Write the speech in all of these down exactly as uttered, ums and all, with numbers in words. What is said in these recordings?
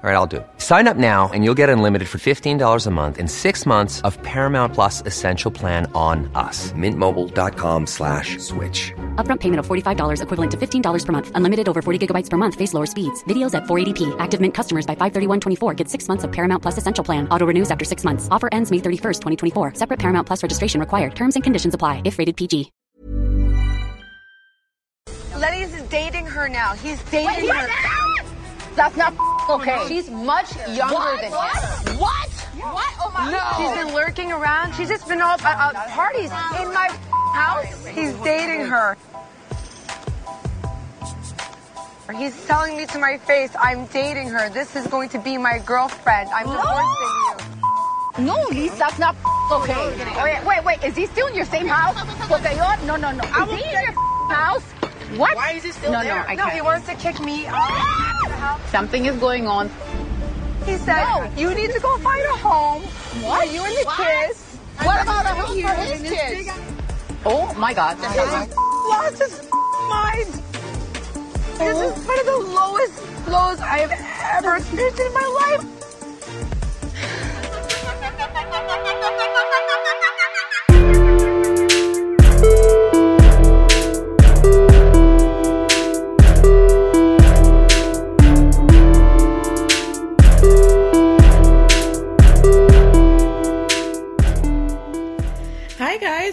All right, I'll do it. Sign up now and you'll get unlimited for fifteen dollars a month and six months of Paramount Plus Essential Plan on us. Mint Mobile dot com slash switch. Upfront payment of forty-five dollars equivalent to fifteen dollars per month. Unlimited over forty gigabytes per month. Face lower speeds. Videos at four eighty p. Active Mint customers by five thirty-one twenty-four get six months of Paramount Plus Essential Plan. Auto renews after six months. Offer ends May thirty-first, twenty twenty-four. Separate Paramount Plus registration required. Terms and conditions apply if rated P G. Lenny's is dating her now. He's dating Wait, her. That's not okay. She's much younger what? than him. What? What? What? Oh my no. She's been lurking around. She's just been all at uh, uh, parties in my house. He's dating her. He's telling me to my face, I'm dating her. This is going to be my girlfriend. I'm divorcing you. No, Lisa, that's not okay. Wait, wait, wait. Is he still in your same house? No, no, no. Is he in your house? What? Why is he still no, there? No, I no, can't. He wants to kick me out. Something is going on. He said, no. You need to go find a home. What? You and the what? kids. I'm what about a home for his kids? kids? Oh, my God. This is f- lost his f- mind. Oh. This is one of the lowest lows I have ever experienced in my life.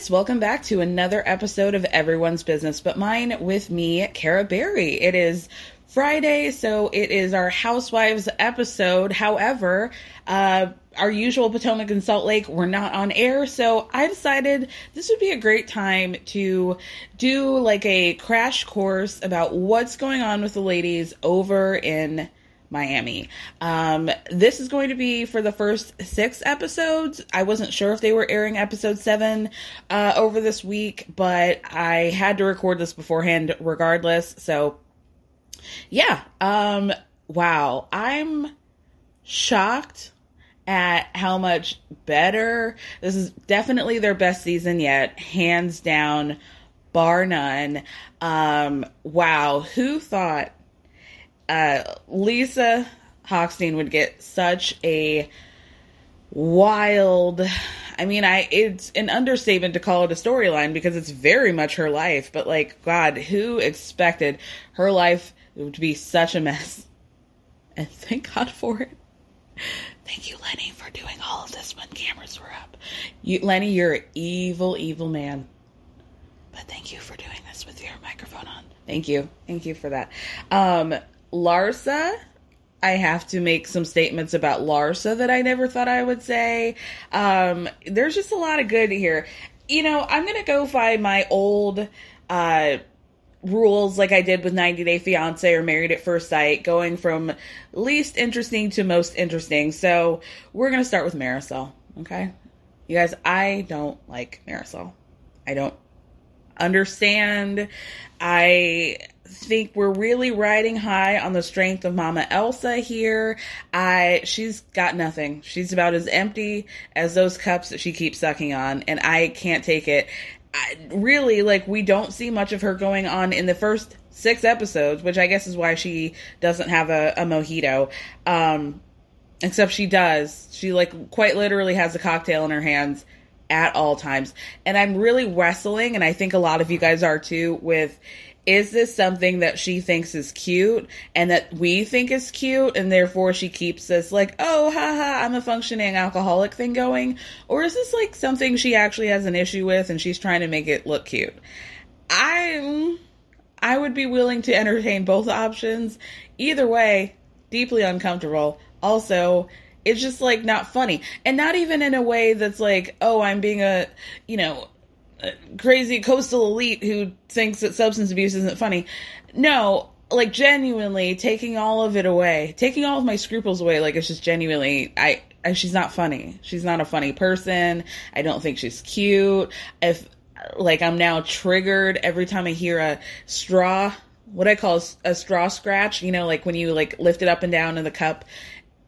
Welcome back to another episode of Everyone's Business But Mine with me, Cara Berry. It is Friday, so it is our Housewives episode. However, uh, our usual Potomac and Salt Lake were not on air, so I decided this would be a great time to do like a crash course about what's going on with the ladies over in Miami. Um, this is going to be for the first six episodes. I wasn't sure if they were airing episode seven uh, over this week, but I had to record this beforehand regardless. So yeah, um, wow. I'm shocked at how much better. This is definitely their best season yet, hands down, bar none. Um, wow. Who thought Uh, Lisa Hochstein would get such a wild, I mean, I, it's an understatement to call it a storyline because it's very much her life, but like, God, who expected her life to be such a mess? And thank God for it. Thank you, Lenny, for doing all of this when cameras were up. You, Lenny, you're an evil, evil man. But thank you for doing this with your microphone on. Thank you. Thank you for that. Um, Larsa, I have to make some statements about Larsa that I never thought I would say. Um, there's just a lot of good here. You know, I'm going to go by my old uh, rules like I did with ninety day fiancé or Married at First Sight, going from least interesting to most interesting. So we're going to start with Marisol, okay? You guys, I don't like Marisol. I don't understand. I think we're really riding high on the strength of Mama Elsa here. I she's got nothing. She's about as empty as those cups that she keeps sucking on, and I can't take it. I, really, like, we don't see much of her going on in the first six episodes, which I guess is why she doesn't have a, a mojito. Um, except she does. She, like, quite literally has a cocktail in her hands at all times. And I'm really wrestling, and I think a lot of you guys are too, with, is this something that she thinks is cute and that we think is cute, and therefore she keeps this like, oh, haha, I'm a functioning alcoholic thing going? Or is this like something she actually has an issue with and she's trying to make it look cute? I I would be willing to entertain both options. Either way, deeply uncomfortable. Also, it's just like not funny, and not even in a way that's like, oh, I'm being a, you know, crazy coastal elite who thinks that substance abuse isn't funny. No, like, genuinely taking all of it away, taking all of my scruples away. Like, it's just genuinely, I, I she's not funny. She's not a funny person. I don't think she's cute. If, like, I'm now triggered every time I hear a straw, what I call a, a straw scratch, you know, like when you like lift it up and down in the cup.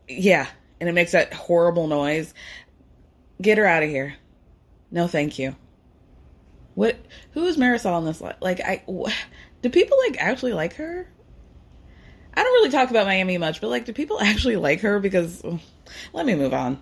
Yeah. And it makes that horrible noise. Get her out of here. No, thank you. What, who is Marisol in this? Li- like, I, wh- do people like actually like her? I don't really talk about Miami much, but like, do people actually like her? Because ugh, let me move on.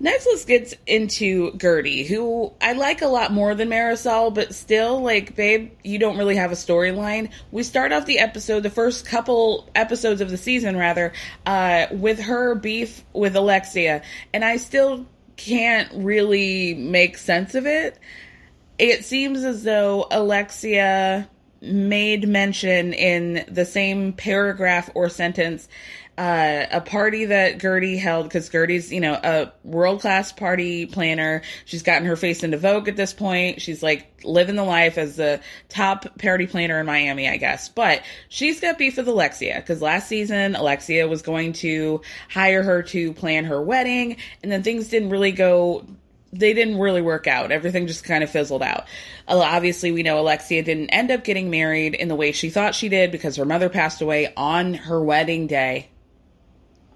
Next, let's get into Gertie, who I like a lot more than Marisol, but still, like, babe, you don't really have a storyline. We start off the episode, the first couple episodes of the season, rather, uh, with her beef with Alexia, and I still can't really make sense of it. It seems as though Alexia made mention in the same paragraph or sentence uh, a party that Gertie held, because Gertie's, you know, a world-class party planner. She's gotten her face into Vogue at this point. She's, like, living the life as the top party planner in Miami, I guess. But she's got beef with Alexia, because last season, Alexia was going to hire her to plan her wedding, and then things didn't really go... They didn't really work out. Everything just kind of fizzled out. Obviously, we know Alexia didn't end up getting married in the way she thought she did because her mother passed away on her wedding day.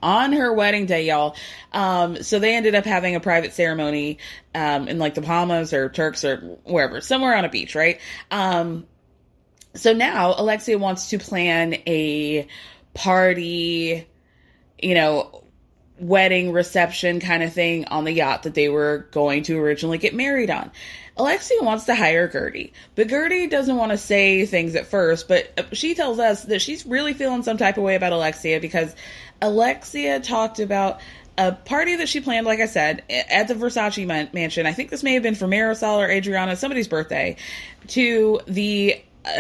On her wedding day, y'all. Um, so they ended up having a private ceremony um, in like the Bahamas or Turks or wherever. Somewhere on a beach, right? Um, so now Alexia wants to plan a party, you know, wedding reception kind of thing on the yacht that they were going to originally get married on. Alexia wants to hire Gertie, but Gertie doesn't want to say things at first, but she tells us that she's really feeling some type of way about Alexia because Alexia talked about a party that she planned, like I said, at the Versace man- mansion. I think this may have been for Marisol or Adriana, somebody's birthday, to the uh,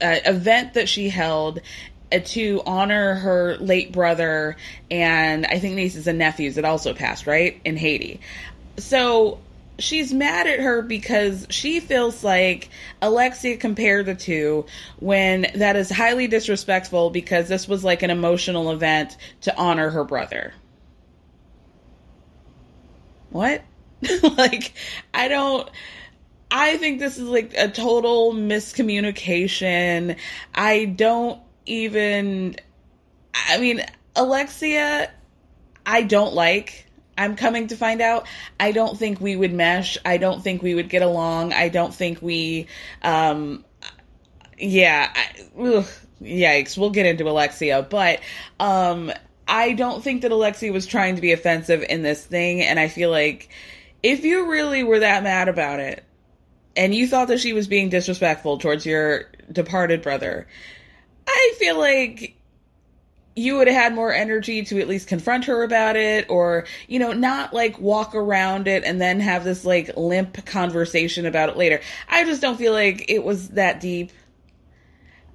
uh, event that she held to honor her late brother and I think nieces and nephews that also passed, right, in Haiti. So she's mad at her because she feels like Alexia compared the two, when that is highly disrespectful because this was like an emotional event to honor her brother. What? Like, I don't... I think this is like a total miscommunication. I don't even, I mean, Alexia, I don't like, I'm coming to find out, I don't think we would mesh, I don't think we would get along, I don't think we, um, yeah, I, ugh, yikes, we'll get into Alexia, but, um, I don't think that Alexia was trying to be offensive in this thing, and I feel like, if you really were that mad about it, and you thought that she was being disrespectful towards your departed brother, I feel like you would have had more energy to at least confront her about it, or, you know, not like walk around it and then have this like limp conversation about it later. I just don't feel like it was that deep.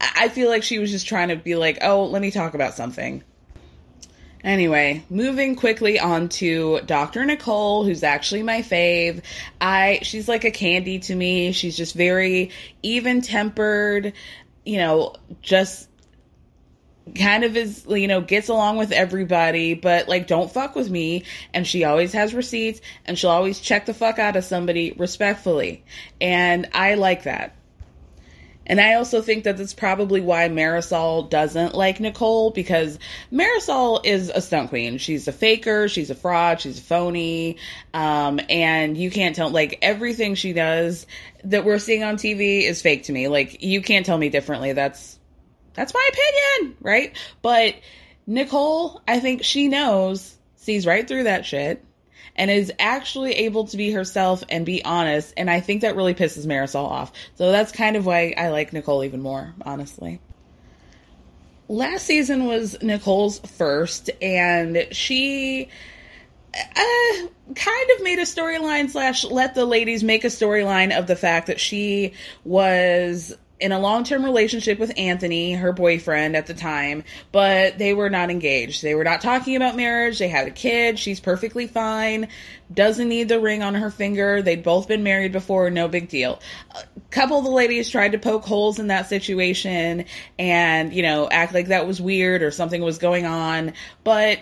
I feel like she was just trying to be like, oh, let me talk about something. Anyway, moving quickly on to Doctor Nicole, who's actually my fave. I, she's like a candy to me. She's just very even-tempered, you know, just kind of is, you know, gets along with everybody, but like, don't fuck with me. And she always has receipts and she'll always check the fuck out of somebody respectfully. And I like that. And I also think that that's probably why Marisol doesn't like Nicole, because Marisol is a stunt queen. She's a faker. She's a fraud. She's a phony. Um, and you can't tell, like, everything she does that we're seeing on T V is fake to me. Like, you can't tell me differently. That's, that's my opinion, right? But Nicole, I think she knows, sees right through that shit, and is actually able to be herself and be honest. And I think that really pisses Marisol off. So that's kind of why I like Nicole even more, honestly. Last season was Nicole's first, and she uh, kind of made a storyline slash let the ladies make a storyline of the fact that she was in a long-term relationship with Anthony, her boyfriend at the time, but they were not engaged. They were not talking about marriage. They had a kid. She's perfectly fine. Doesn't need the ring on her finger. They'd both been married before. No big deal. A couple of the ladies tried to poke holes in that situation and, you know, act like that was weird or something was going on. But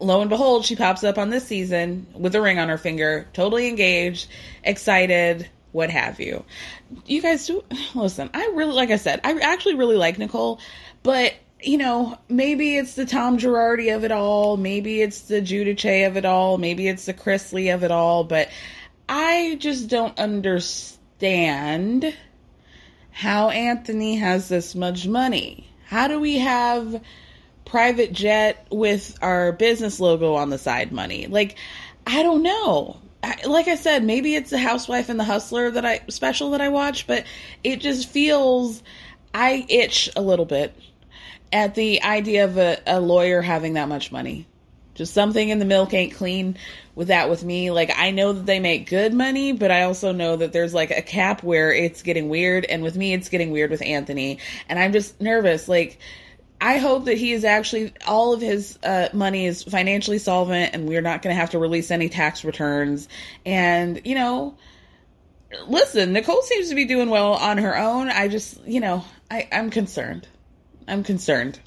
lo and behold, she pops up on this season with a ring on her finger, totally engaged, excited, what have you. You guys do, listen, I really, like I said, I actually really like Nicole, but, you know, maybe it's the Tom Girardi of it all, maybe it's the Giudice of it all, maybe it's the Chrisley of it all, but I just don't understand how Anthony has this much money. How do we have private jet with our business logo on the side money? Like, I don't know. Like I said, maybe it's the Housewife and the Hustler that I special that I watch, but it just feels, I itch a little bit at the idea of a, a lawyer having that much money. Just something in the milk ain't clean with that with me. Like, I know that they make good money, but I also know that there's like a cap where it's getting weird. And with me, it's getting weird with Anthony. And I'm just nervous. Like, I hope that he is actually, all of his uh, money is financially solvent and we're not going to have to release any tax returns. And, you know, listen, Nicole seems to be doing well on her own. I just, you know, I, I'm concerned. I'm concerned.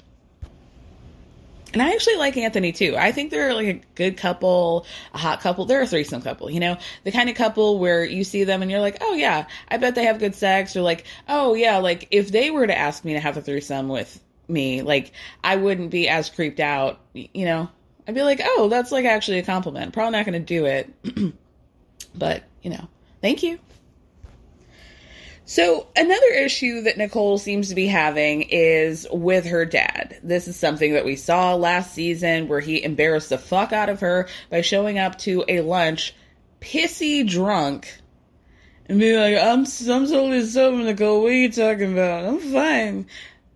And I actually like Anthony too. I think they're like a good couple, a hot couple. They're a threesome couple, you know, the kind of couple where you see them and you're like, oh yeah, I bet they have good sex. Or like, oh yeah, like if they were to ask me to have a threesome with me, like I wouldn't be as creeped out, you know. I'd be like, oh, that's like actually a compliment. Probably not going to do it, but you know, thank you. So another issue that Nicole seems to be having is with her dad. This is something that we saw last season where he embarrassed the fuck out of her by showing up to a lunch pissy drunk and being like, I'm, I'm totally sober, Nicole. What are you talking about? I'm fine.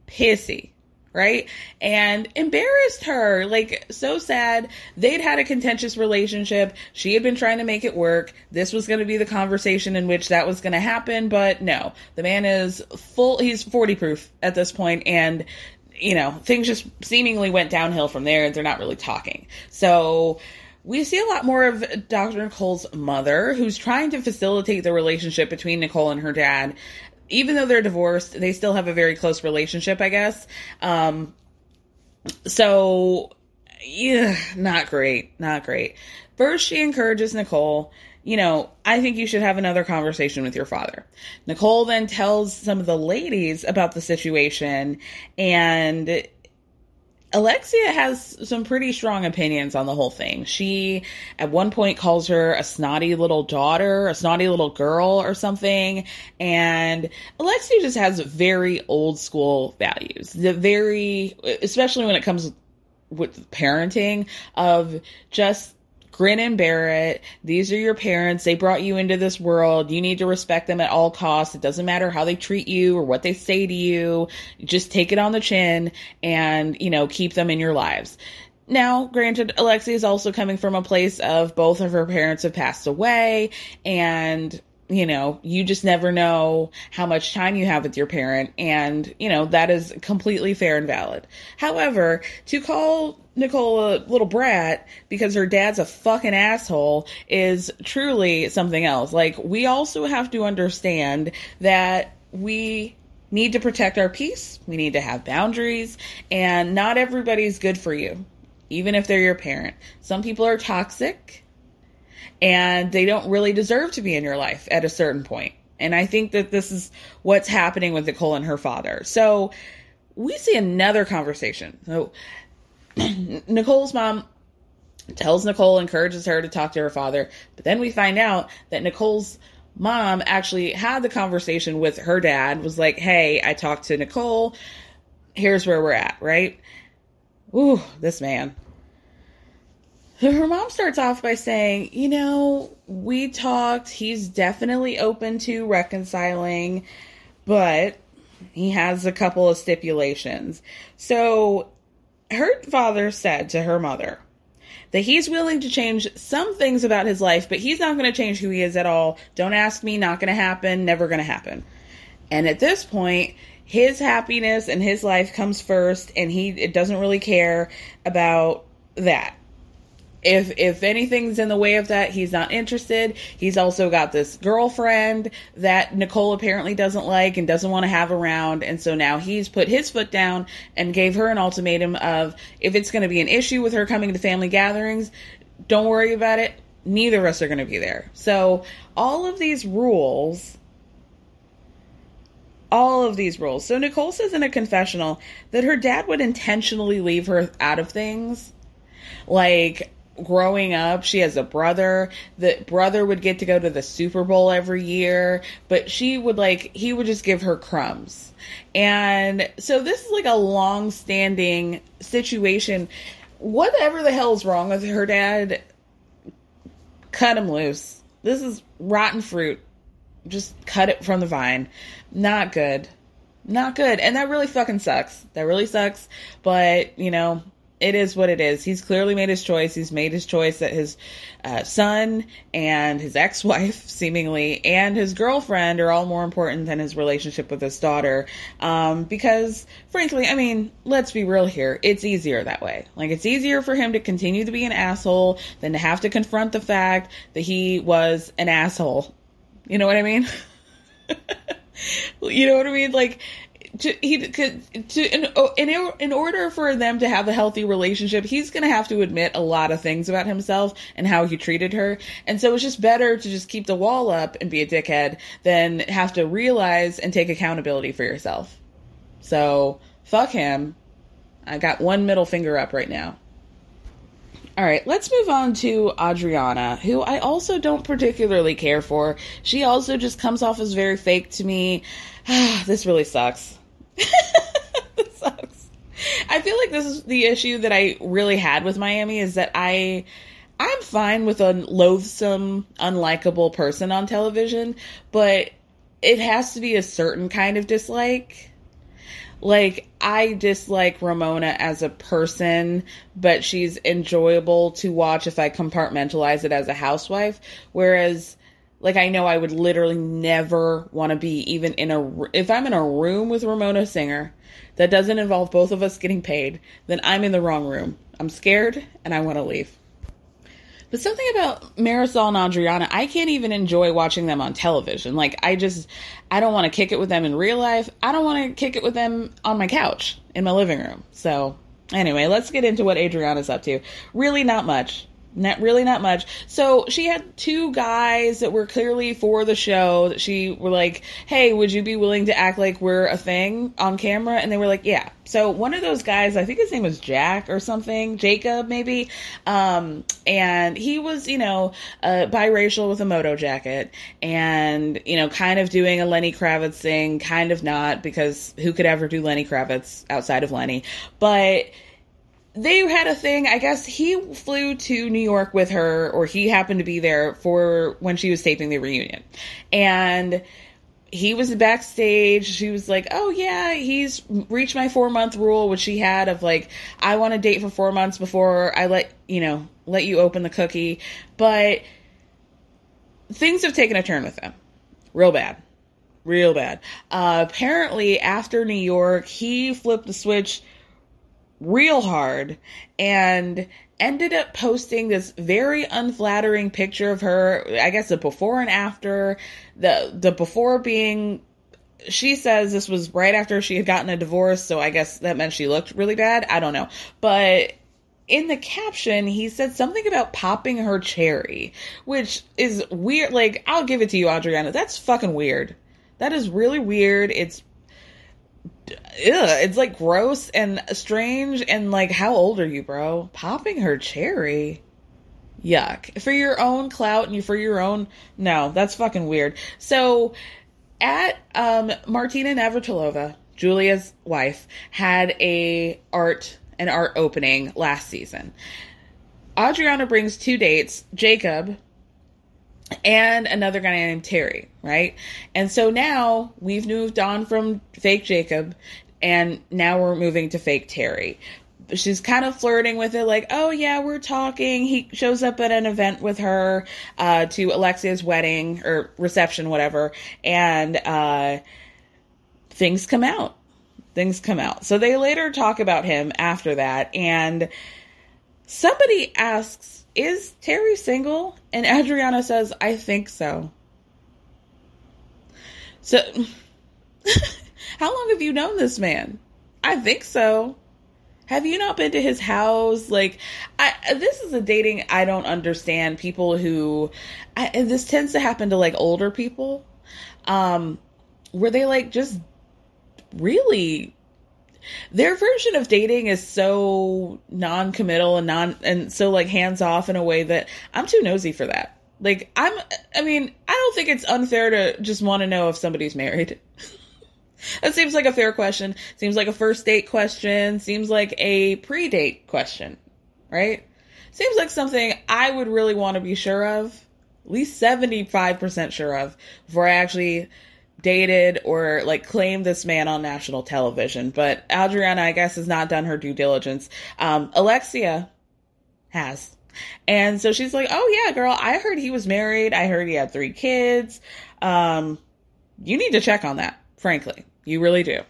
Pissy, right? And embarrassed her. Like, so sad. They'd had a contentious relationship. She had been trying to make it work. This was going to be the conversation in which that was going to happen, but no. The man is full, he's forty proof at this point, and, you know, things just seemingly went downhill from there, and they're not really talking. So we see a lot more of Doctor Nicole's mother, who's trying to facilitate the relationship between Nicole and her dad. Even though they're divorced, they still have a very close relationship, I guess. Um, so, yeah, not great. Not great. First, she encourages Nicole, you know, I think you should have another conversation with your father. Nicole then tells some of the ladies about the situation, and Alexia has some pretty strong opinions on the whole thing. She, at one point, calls her a snotty little daughter, a snotty little girl or something. And Alexia just has very old school values. The very, especially when it comes with parenting, of just grin and bear it. These are your parents. They brought you into this world. You need to respect them at all costs. It doesn't matter how they treat you or what they say to you. Just take it on the chin and, you know, keep them in your lives. Now, granted, Alexia is also coming from a place of both of her parents have passed away, and, you know, you just never know how much time you have with your parent. And, you know, that is completely fair and valid. However, to call Nicole a little brat because her dad's a fucking asshole is truly something else. Like, we also have to understand that we need to protect our peace. We need to have boundaries, and not everybody's good for you, even if they're your parent. Some people are toxic and they don't really deserve to be in your life at a certain point. And I think that this is what's happening with Nicole and her father. So we see another conversation. So Nicole's mom tells Nicole, encourages her to talk to her father, but then we find out that Nicole's mom actually had the conversation with her dad, was like, hey, I talked to Nicole, here's where we're at, right? Ooh, this man. Her mom starts off by saying, you know, we talked, he's definitely open to reconciling, but he has a couple of stipulations. So her father said to her mother that he's willing to change some things about his life, but he's not going to change who he is at all. Don't ask me, not going to happen, never going to happen. And at this point, his happiness and his life comes first, and he it doesn't really care about that. If if anything's in the way of that, he's not interested. He's also got this girlfriend that Nicole apparently doesn't like and doesn't want to have around. And so now he's put his foot down and gave her an ultimatum of, if it's going to be an issue with her coming to family gatherings, don't worry about it. Neither of us are going to be there. So all of these rules, all of these rules. So Nicole says in a confessional that her dad would intentionally leave her out of things. Like, growing up, she has a brother. The brother would get to go to the Super Bowl every year, but she would like, he would just give her crumbs. And so this is like a long-standing situation. Whatever the hell's wrong with her dad, cut him loose. This is rotten fruit. Just cut it from the vine. Not good. Not good. And that really fucking sucks. That really sucks. But, you know, it is what it is. He's clearly made his choice. He's made his choice that his uh, son and his ex-wife, seemingly, and his girlfriend are all more important than his relationship with his daughter. Um, because, frankly, I mean, let's be real here. It's easier that way. Like, it's easier for him to continue to be an asshole than to have to confront the fact that he was an asshole. You know what I mean? You know what I mean? Like, to, he could to in, in in order for them to have a healthy relationship, he's going to have to admit a lot of things about himself and how he treated her. And so it's just better to just keep the wall up and be a dickhead than have to realize and take accountability for yourself. So fuck him. I got one middle finger up right now. All right, let's move on to Adriana, who I also don't particularly care for. She also just comes off as very fake to me. This really sucks. This sucks. I feel like this is the issue that I really had with Miami, is that I, I'm fine with a loathsome, unlikable person on television, but it has to be a certain kind of dislike. Like, I dislike Ramona as a person, but she's enjoyable to watch if I compartmentalize it as a housewife. Whereas, like, I know I would literally never want to be even in a... If I'm in a room with Ramona Singer that doesn't involve both of us getting paid, then I'm in the wrong room. I'm scared, and I want to leave. But something about Marisol and Adriana, I can't even enjoy watching them on television. Like, I just, I don't want to kick it with them in real life. I don't want to kick it with them on my couch in my living room. So, anyway, let's get into what Adriana's up to. Really not much. Not really not much. So, she had two guys that were clearly for the show that she were like, hey, would you be willing to act like we're a thing on camera? And they were like, yeah. So, one of those guys, I think his name was Jack or something, Jacob maybe, um, and he was, you know, uh, biracial with a moto jacket and, you know, kind of doing a Lenny Kravitz thing, kind of not, because who could ever do Lenny Kravitz outside of Lenny? But they had a thing. I guess he flew to New York with her, or he happened to be there for when she was taping the reunion. And he was backstage. She was like, oh, yeah, he's reached my four-month rule, which she had of, like, I want to date for four months before I let, you know, let you open the cookie. But things have taken a turn with them. Real bad. Real bad. Uh, apparently, after New York, he flipped the switch real hard and ended up posting this very unflattering picture of her. I guess the before and after, the the before being, she says this was right after she had gotten a divorce, so I guess that meant she looked really bad. I don't know. But in the caption, he said something about popping her cherry, which is weird. Like, I'll give it to you, Adriana. That's fucking weird. That is really weird. It's Ew, it's like gross and strange, and like, how old are you, bro? Popping her cherry? Yuck. For your own clout and for your own... No, that's fucking weird. So, at um, Martina Navratilova, Julia's wife, had a art an art opening last season. Adriana brings two dates, Jacob and another guy named Terry, right? And so now we've moved on from fake Jacob, and now we're moving to fake Terry. She's kind of flirting with it, like, oh, yeah, we're talking. He shows up at an event with her uh, to Alexia's wedding or reception, whatever. And uh, things come out. Things come out. So they later talk about him after that. And somebody asks, is Terry single? And Adriana says, I think so. So, how long have you known this man? I think so. Have you not been to his house? Like, I, this is a dating I don't understand. People who, I, and this tends to happen to like older people, um, where they like just really, their version of dating is so non-committal and non, and so like hands off in a way that I'm too nosy for that. Like, I'm, I mean, I don't think it's unfair to just want to know if somebody's married. That seems like a fair question. Seems like a first date question. Seems like a pre-date question, right? Seems like something I would really want to be sure of, at least seventy-five percent sure of, before I actually dated or like claimed this man on national television. But Adriana, I guess, has not done her due diligence. Um, Alexia has. And so she's like, oh yeah, girl, I heard he was married. I heard he had three kids. Um, you need to check on that. Frankly, you really do.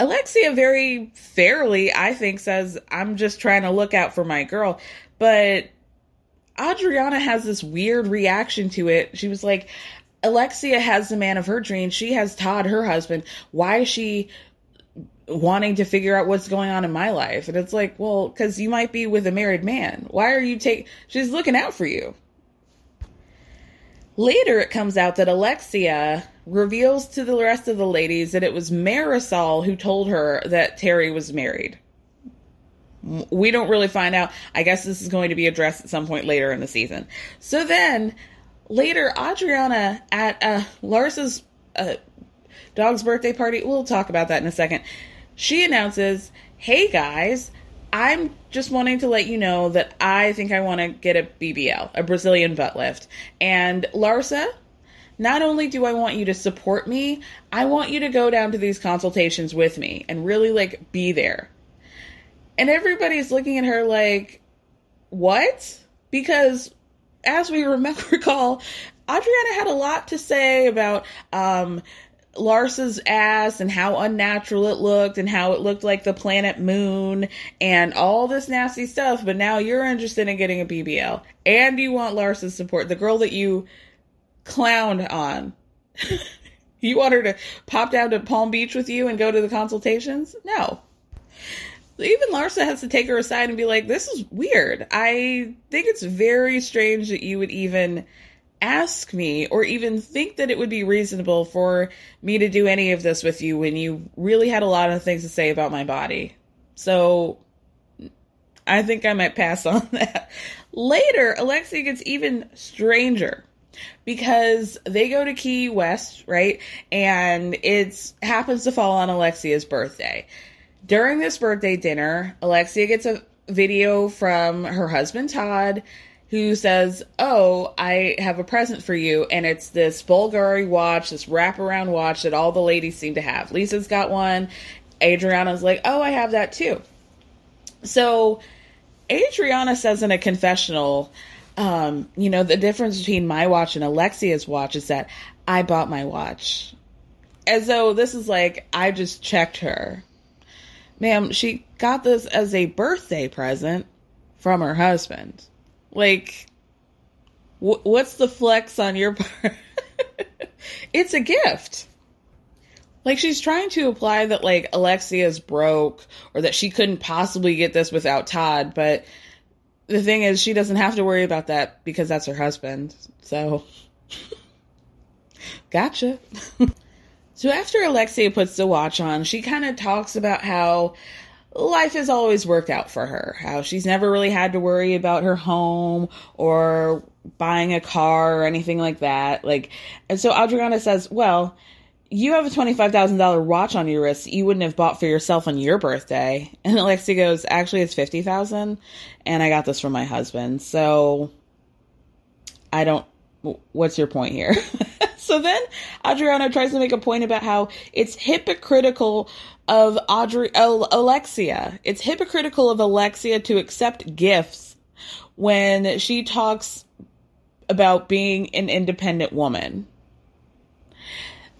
Alexia very fairly, I think, says, I'm just trying to look out for my girl. But Adriana has this weird reaction to it. She was like, Alexia has the man of her dreams. She has Todd, her husband. Why is she wanting to figure out what's going on in my life? And it's like, well, because you might be with a married man. Why are you taking... She's looking out for you. Later, it comes out that Alexia reveals to the rest of the ladies that it was Marisol who told her that Terry was married. We don't really find out. I guess this is going to be addressed at some point later in the season. So then, later, Adriana at uh, Larsa's uh, dog's birthday party, we'll talk about that in a second, she announces, hey guys, I'm just wanting to let you know that I think I want to get a B B L, a Brazilian butt lift. And Larsa, not only do I want you to support me, I want you to go down to these consultations with me and really like be there. And everybody's looking at her like, what? Because as we remember, recall, Adriana had a lot to say about, um, Larsa's ass and how unnatural it looked and how it looked like the planet moon and all this nasty stuff. But now you're interested in getting a B B L and you want Larsa's support. The girl that you clowned on. You want her to pop down to Palm Beach with you and go to the consultations? No. Even Larsa has to take her aside and be like, this is weird. I think it's very strange that you would even ask me or even think that it would be reasonable for me to do any of this with you when you really had a lot of things to say about my body. So I think I might pass on that. Later, Alexia gets even stranger because they go to Key West, right? And it happens to fall on Alexia's birthday. During this birthday dinner, Alexia gets a video from her husband, Todd, who says, oh, I have a present for you, and it's this Bulgari watch, this wraparound watch that all the ladies seem to have. Lisa's got one. Adriana's like, oh, I have that too. So Adriana says in a confessional, um, you know, the difference between my watch and Alexia's watch is that I bought my watch. As though this is like, I just checked her. Ma'am, she got this as a birthday present from her husband. Like, w- what's the flex on your part? It's a gift. Like, she's trying to apply that, like, Alexia's broke or that she couldn't possibly get this without Todd. But the thing is, she doesn't have to worry about that because that's her husband. So, gotcha. So after Alexia puts the watch on, she kind of talks about how life has always worked out for her, how she's never really had to worry about her home or buying a car or anything like that. Like, and so Adriana says, well, you have a twenty-five thousand dollars watch on your wrist you wouldn't have bought for yourself on your birthday. And Alexia goes, actually, it's fifty thousand dollars and I got this from my husband. So I don't, what's your point here? So then Adriana tries to make a point about how it's hypocritical of Audrey, uh, Alexia. It's hypocritical of Alexia to accept gifts when she talks about being an independent woman.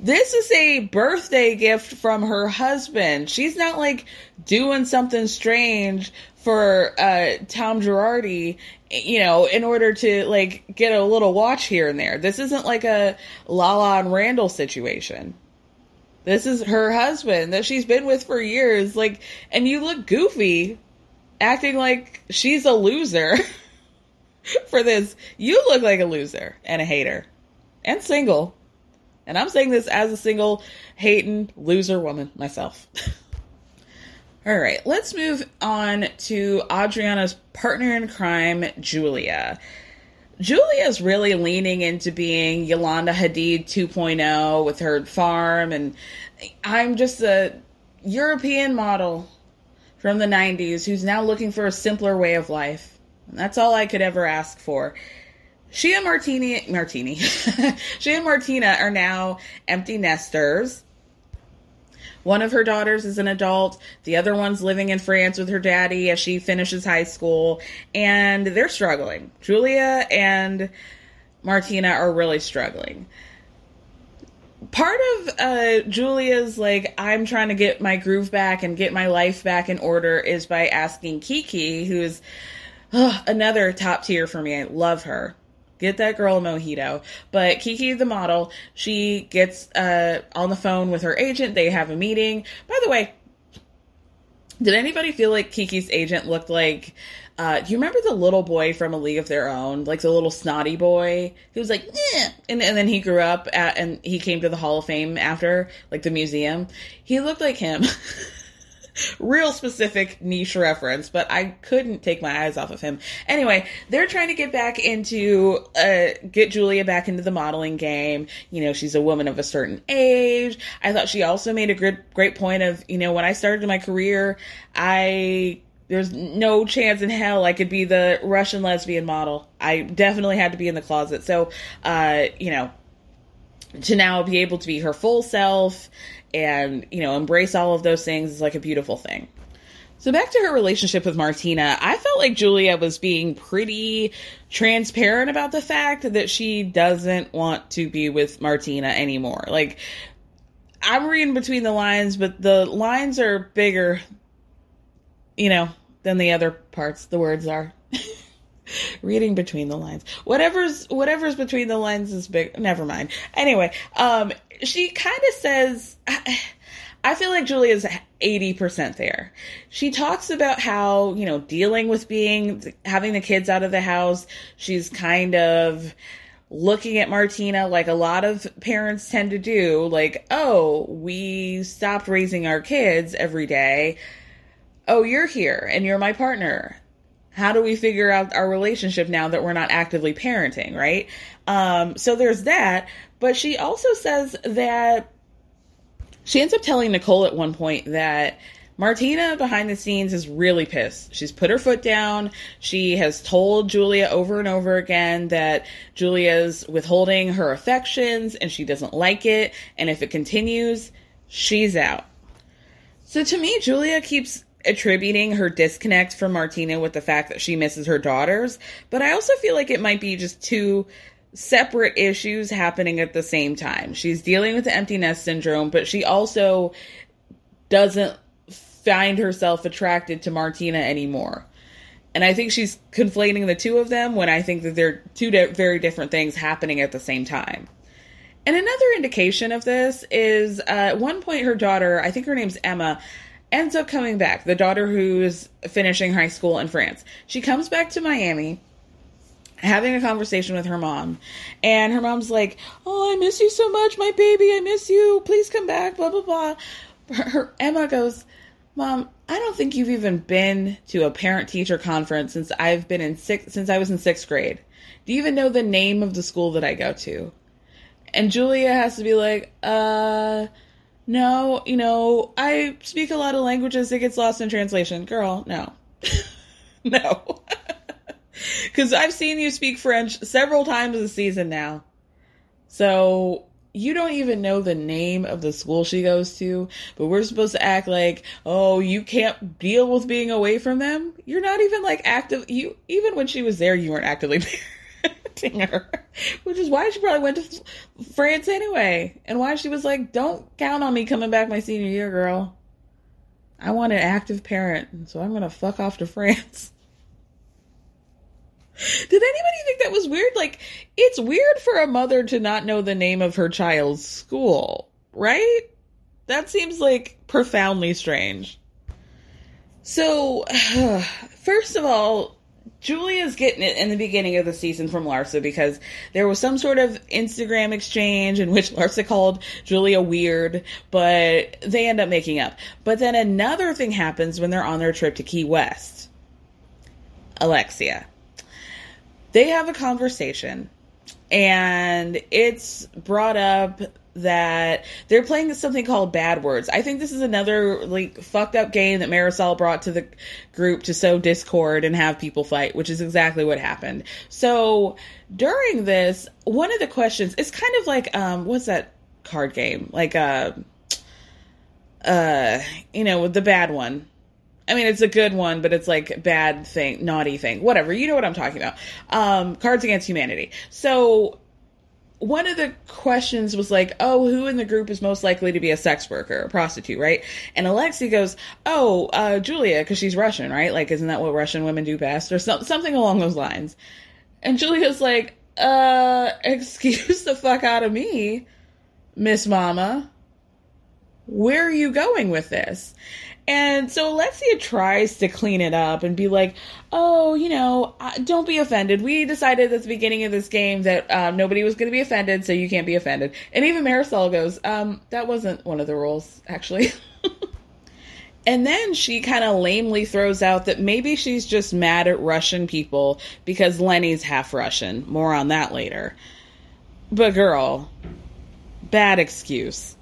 This is a birthday gift from her husband. She's not like doing something strange for uh, Tom Girardi, you know, in order to like get a little watch here and there. This isn't like a Lala and Randall situation. This is her husband that she's been with for years. Like, and you look goofy acting like she's a loser for this. You look like a loser and a hater and single. And I'm saying this as a single, hating, loser woman myself. All right, let's move on to Adriana's partner in crime, Julia. Julia's really leaning into being Yolanda Hadid two point oh with her farm, and I'm just a European model from the nineties who's now looking for a simpler way of life. And that's all I could ever ask for. She and Martini, Martini, she and Martina are now empty nesters. One of her daughters is an adult. The other one's living in France with her daddy as she finishes high school. And they're struggling. Julia and Martina are really struggling. Part of uh, Julia's, like, I'm trying to get my groove back and get my life back in order is by asking Kiki, who's uh, another top tier for me. I love her. Get that girl a mojito. But Kiki, the model, she gets uh, on the phone with her agent. They have a meeting. By the way, did anybody feel like Kiki's agent looked like, uh, do you remember the little boy from A League of Their Own? Like the little snotty boy? He was like, eh. and, and then he grew up at, and he came to the Hall of Fame after, like the museum. He looked like him. Real specific niche reference, but I couldn't take my eyes off of him. Anyway, they're trying to get back into, uh, get Julia back into the modeling game. You know, she's a woman of a certain age. I thought she also made a great, great point of, you know, when I started my career, I, there's no chance in hell I could be the Russian lesbian model. I definitely had to be in the closet. So, uh, you know, to now be able to be her full self and, you know, embrace all of those things is like a beautiful thing. So back to her relationship with Martina, I felt like Julia was being pretty transparent about the fact that she doesn't want to be with Martina anymore. Like, I'm reading between the lines, but the lines are bigger, you know, than the other parts the words are. Reading between the lines. Whatever's whatever's between the lines is big. Never mind. Anyway, um, she kind of says, I, I feel like Julia's eighty percent there. She talks about how, you know, dealing with being, having the kids out of the house, she's kind of looking at Martina like a lot of parents tend to do. Like, oh, we stopped raising our kids every day. Oh, you're here and you're my partner. How do we figure out our relationship now that we're not actively parenting, right? Um, so there's that. But she also says that she ends up telling Nicole at one point that Martina behind the scenes is really pissed. She's put her foot down. She has told Julia over and over again that Julia's withholding her affections and she doesn't like it. And if it continues, she's out. So to me, Julia keeps attributing her disconnect from Martina with the fact that she misses her daughters, but I also feel like it might be just two separate issues happening at the same time. She's dealing with the empty nest syndrome, but she also doesn't find herself attracted to Martina anymore. And I think she's conflating the two of them when I think that they're two di- very different things happening at the same time. And another indication of this is uh, at one point her daughter, I think her name's Emma, ends up coming back, the daughter who's finishing high school in France. She comes back to Miami, having a conversation with her mom. And her mom's like, oh, I miss you so much, my baby, I miss you, please come back, blah, blah, blah. Her, her, Emma goes, Mom, I don't think you've even been to a parent-teacher conference since I've been in six, since I was in sixth grade. Do you even know the name of the school that I go to? And Julia has to be like, uh... no, you know, I speak a lot of languages. It gets lost in translation. Girl, no. No. Because I've seen you speak French several times this season now. So you don't even know the name of the school she goes to. But we're supposed to act like, oh, you can't deal with being away from them. You're not even like active. You even when she was there, you weren't actively there. protecting her, which is why she probably went to France anyway, and why she was like, don't count on me coming back my senior year, girl. I want an active parent, so I'm going to fuck off to France. Did anybody think that was weird? Like, it's weird for a mother to not know the name of her child's school, right? That seems like profoundly strange. So, first of all, Julia's getting it in the beginning of the season from Larsa because there was some sort of Instagram exchange in which Larsa called Julia weird, but they end up making up. But then another thing happens when they're on their trip to Key West. Alexia. They have a conversation, and it's brought up that they're playing something called Bad Words. I think this is another like fucked up game that Marisol brought to the group to sow discord and have people fight, which is exactly what happened. So during this, one of the questions, it's kind of like, um, what's that card game? Like, uh, uh, you know, the bad one. I mean, it's a good one, but it's like bad thing, naughty thing, whatever. You know what I'm talking about. Um, Cards Against Humanity. So one of the questions was like, oh, who in the group is most likely to be a sex worker, a prostitute, right? And Alexia goes, oh, uh, Julia, because she's Russian, right? Like, isn't that what Russian women do best? Or so- something along those lines. And Julia's like, uh, excuse the fuck out of me, Miss Mama. Where are you going with this? And so Alexia tries to clean it up and be like, oh, you know, don't be offended. We decided at the beginning of this game that um, nobody was going to be offended, so you can't be offended. And even Marisol goes, um, that wasn't one of the rules, actually. And then she kind of lamely throws out that maybe she's just mad at Russian people because Lenny's half Russian. More on that later. But girl, bad excuse.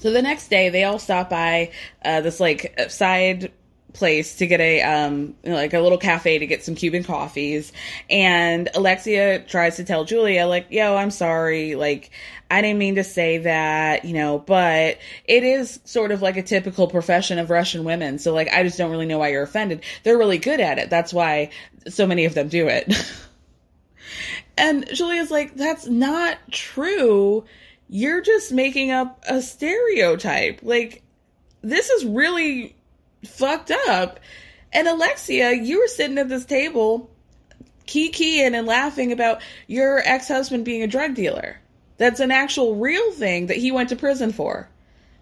So the next day, they all stop by uh, this, like, side place to get a, um, like, a little cafe to get some Cuban coffees. And Alexia tries to tell Julia, like, yo, I'm sorry. Like, I didn't mean to say that, you know, but it is sort of like a typical profession of Russian women. So, like, I just don't really know why you're offended. They're really good at it. That's why so many of them do it. And Julia's like, that's not true. You're just making up a stereotype. Like, this is really fucked up. And Alexia, you were sitting at this table, kikiing and laughing about your ex-husband being a drug dealer. That's an actual real thing that he went to prison for.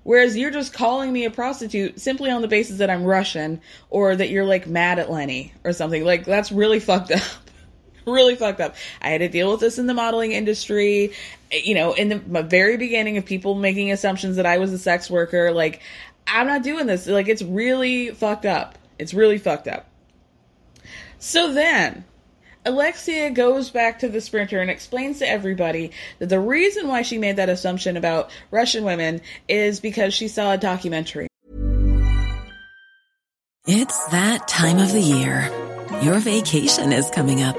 Whereas you're just calling me a prostitute simply on the basis that I'm Russian or that you're, like, mad at Lenny or something. Like, that's really fucked up. Really fucked up. I had to deal with this in the modeling industry, you know, in the very beginning of people making assumptions that I was a sex worker. Like, I'm not doing this. Like, it's really fucked up. It's really fucked up. So then Alexia goes back to the sprinter and explains to everybody that the reason why she made that assumption about Russian women is because she saw a documentary. It's that time of the year. Your vacation is coming up.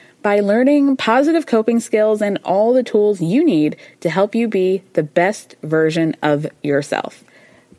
by learning positive coping skills and all the tools you need to help you be the best version of yourself.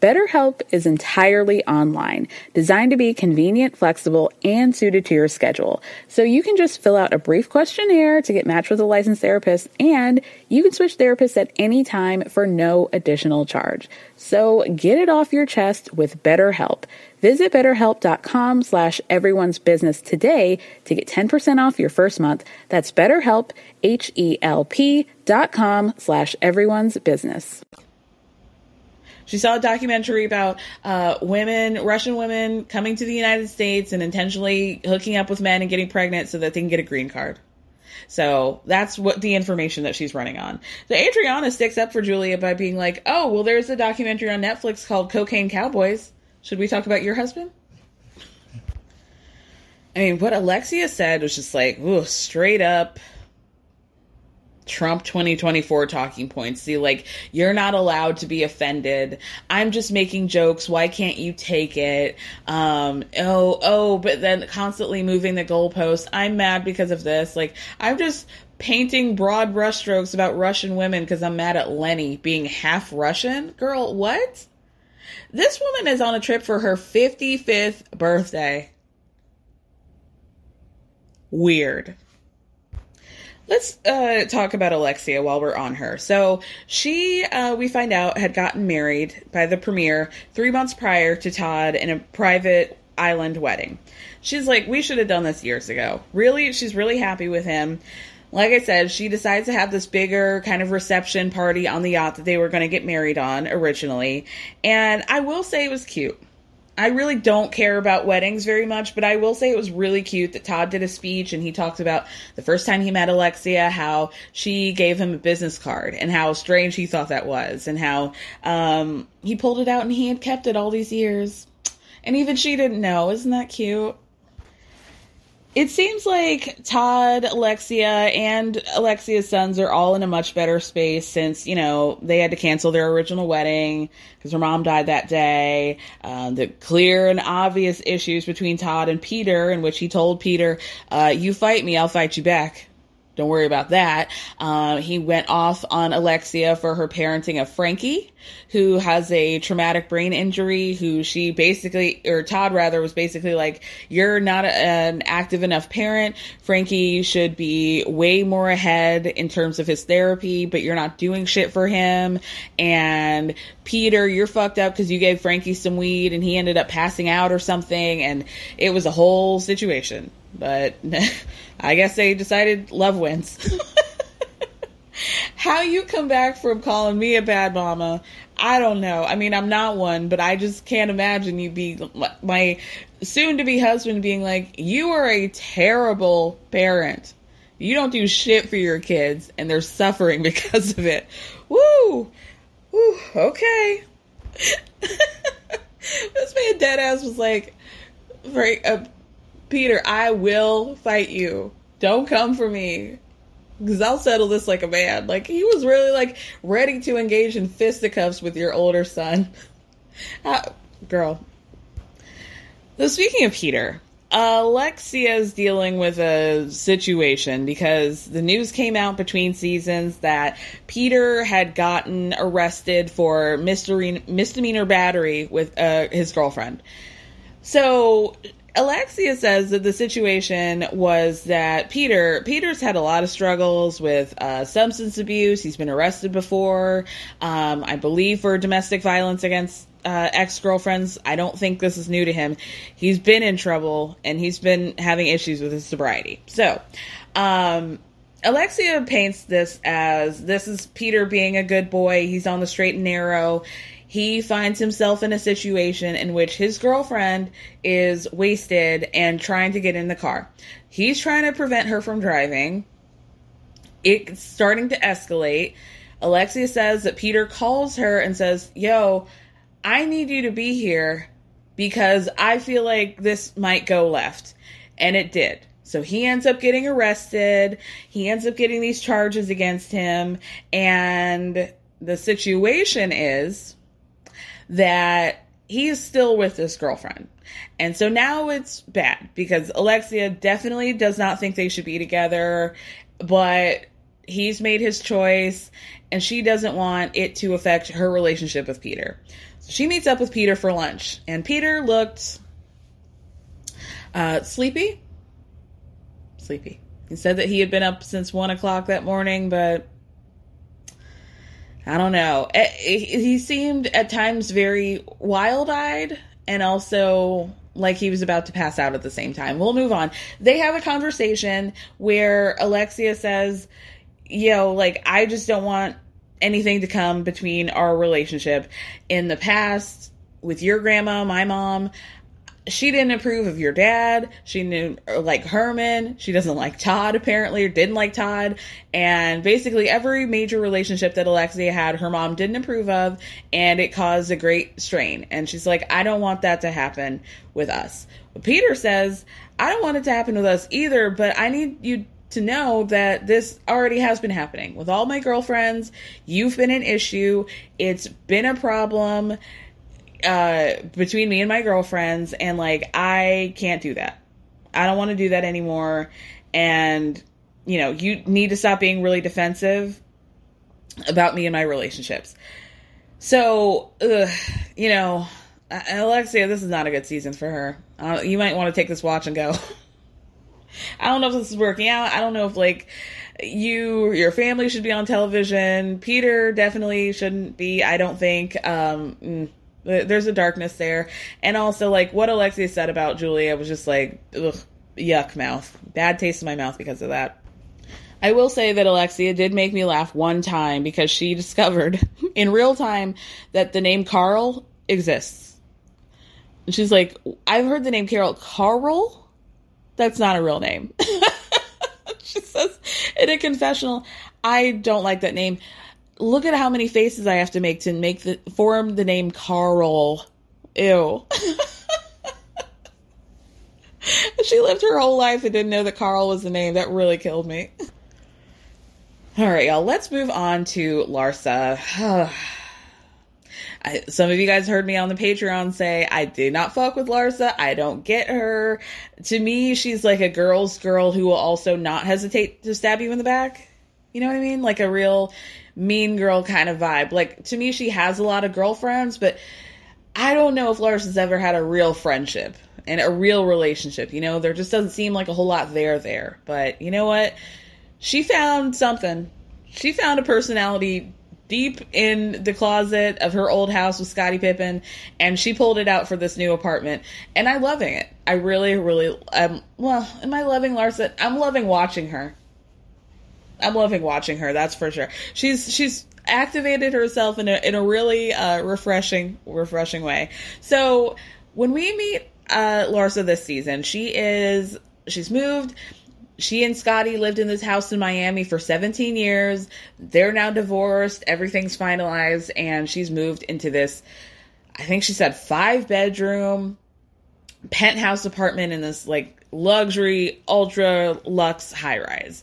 BetterHelp is entirely online, designed to be convenient, flexible, and suited to your schedule. So you can just fill out a brief questionnaire to get matched with a licensed therapist, and you can switch therapists at any time for no additional charge. So get it off your chest with BetterHelp. Visit BetterHelp.com slash Everyone's Business today to get ten percent off your first month. That's BetterHelp, H E L P dot com slash Everyone's Business. She saw a documentary about uh, women, Russian women coming to the United States and intentionally hooking up with men and getting pregnant so that they can get a green card. So that's what the information that she's running on. So Adriana sticks up for Julia by being like, oh, well, there's a documentary on Netflix called Cocaine Cowboys. Should we talk about your husband? I mean, what Alexia said was just like, ooh, straight up Trump twenty twenty-four talking points. See, like, you're not allowed to be offended. I'm just making jokes. Why can't you take it? Um, oh, oh, but then constantly moving the goalposts. I'm mad because of this. Like, I'm just painting broad brushstrokes about Russian women because I'm mad at Lenny being half Russian. Girl, what? This woman is on a trip for her fifty-fifth birthday. Weird. Let's uh, talk about Alexia while we're on her. So she, uh, we find out, had gotten married by the premier three months prior to Todd in a private island wedding. She's like, we should have done this years ago. Really, she's really happy with him. Like I said, she decides to have this bigger kind of reception party on the yacht that they were going to get married on originally. And I will say it was cute. I really don't care about weddings very much, but I will say it was really cute that Todd did a speech and he talked about the first time he met Alexia, how she gave him a business card and how strange he thought that was and how um, he pulled it out and he had kept it all these years. And even she didn't know. Isn't that cute? It seems like Todd, Alexia, and Alexia's sons are all in a much better space since, you know, they had to cancel their original wedding because her mom died that day. Um, the clear and obvious issues between Todd and Peter, in which he told Peter, uh, you fight me, I'll fight you back. Don't worry about that. Uh, he went off on Alexia for her parenting of Frankie, who has a traumatic brain injury, who she basically, or Todd rather, was basically like, you're not a, an active enough parent. Frankie should be way more ahead in terms of his therapy, but you're not doing shit for him. And Peter, you're fucked up because you gave Frankie some weed and he ended up passing out or something. And it was a whole situation. But I guess they decided love wins. How you come back from calling me a bad mama, I don't know. I mean, I'm not one, but I just can't imagine you be my soon-to-be husband being like, you are a terrible parent. You don't do shit for your kids, and they're suffering because of it. Woo! Woo, okay. This man dead ass was like, right up. Peter, I will fight you. Don't come for me. Because I'll settle this like a man. Like, he was really, like, ready to engage in fisticuffs with your older son. Uh, girl. So, speaking of Peter, Alexia's dealing with a situation because the news came out between seasons that Peter had gotten arrested for misdemeanor, misdemeanor battery with uh, his girlfriend. So Alexia says that the situation was that Peter, Peter's had a lot of struggles with uh, substance abuse. He's been arrested before, um, I believe, for domestic violence against uh, ex-girlfriends. I don't think this is new to him. He's been in trouble, and he's been having issues with his sobriety. So, um, Alexia paints this as, this is Peter being a good boy. He's on the straight and narrow. He finds himself in a situation in which his girlfriend is wasted and trying to get in the car. He's trying to prevent her from driving. It's starting to escalate. Alexia says that Peter calls her and says, yo, I need you to be here because I feel like this might go left. And it did. So he ends up getting arrested. He ends up getting these charges against him. And the situation is that he is still with this girlfriend. And so now it's bad because Alexia definitely does not think they should be together, but he's made his choice and she doesn't want it to affect her relationship with Peter. she meets up with Peter for lunch, and Peter looked uh, sleepy. Sleepy. He said that he had been up since one o'clock that morning, but I don't know. He seemed at times very wild-eyed and also like he was about to pass out at the same time. We'll move on. They have a conversation where Alexia says, you know, like, I just don't want anything to come between our relationship. In the past, with your grandma, my mom, she didn't approve of your dad. She knew, like, Herman. She doesn't like Todd, apparently, or didn't like Todd. And basically every major relationship that Alexia had, her mom didn't approve of, and it caused a great strain. And she's like, I don't want that to happen with us. Peter says, I don't want it to happen with us either, but I need you to know that this already has been happening. With all my girlfriends, you've been an issue. It's been a problem. Uh, between me and my girlfriends, and like, I can't do that. I don't want to do that anymore. And, you know, you need to stop being really defensive about me and my relationships. So, ugh, you know, Alexia, this is not a good season for her. Uh, you might want to take this watch and go. I don't know if this is working out. I don't know if, like, you, your family should be on television. Peter definitely shouldn't be, I don't think. Um, mm, There's a darkness there. And also, like, what Alexia said about Julia was just like, ugh, yuck mouth. Bad taste in my mouth because of that. I will say that Alexia did make me laugh one time because she discovered in real time that the name Carl exists. And she's like, I've heard the name Carol. Carl? That's not a real name. She says in a confessional, I don't like that name. Look at how many faces I have to make to make the form the name Carl. Ew. She lived her whole life and didn't know that Carl was the name. That really killed me. All right, y'all. Let's move on to Larsa. I, some of you guys heard me on the Patreon say, I do not fuck with Larsa. I don't get her. To me, she's like a girl's girl who will also not hesitate to stab you in the back. You know what I mean? Like a real mean girl kind of vibe. Like, to me, she has a lot of girlfriends, but I don't know if Larsa's ever had a real friendship and a real relationship. You know, there just doesn't seem like a whole lot there there. But you know what? She found something. She found a personality deep in the closet of her old house with Scottie Pippen, and she pulled it out for this new apartment. And I'm loving it. I really, really, um, well, am I loving Larsa? I'm loving watching her. I'm loving watching her. That's for sure. She's she's activated herself in a in a really uh, refreshing refreshing way. So when we meet uh, Larsa this season, she is she's moved. She and Scottie lived in this house in Miami for seventeen years. They're now divorced. Everything's finalized, and she's moved into this, I think she said, five bedroom penthouse apartment in this like luxury ultra luxe high rise.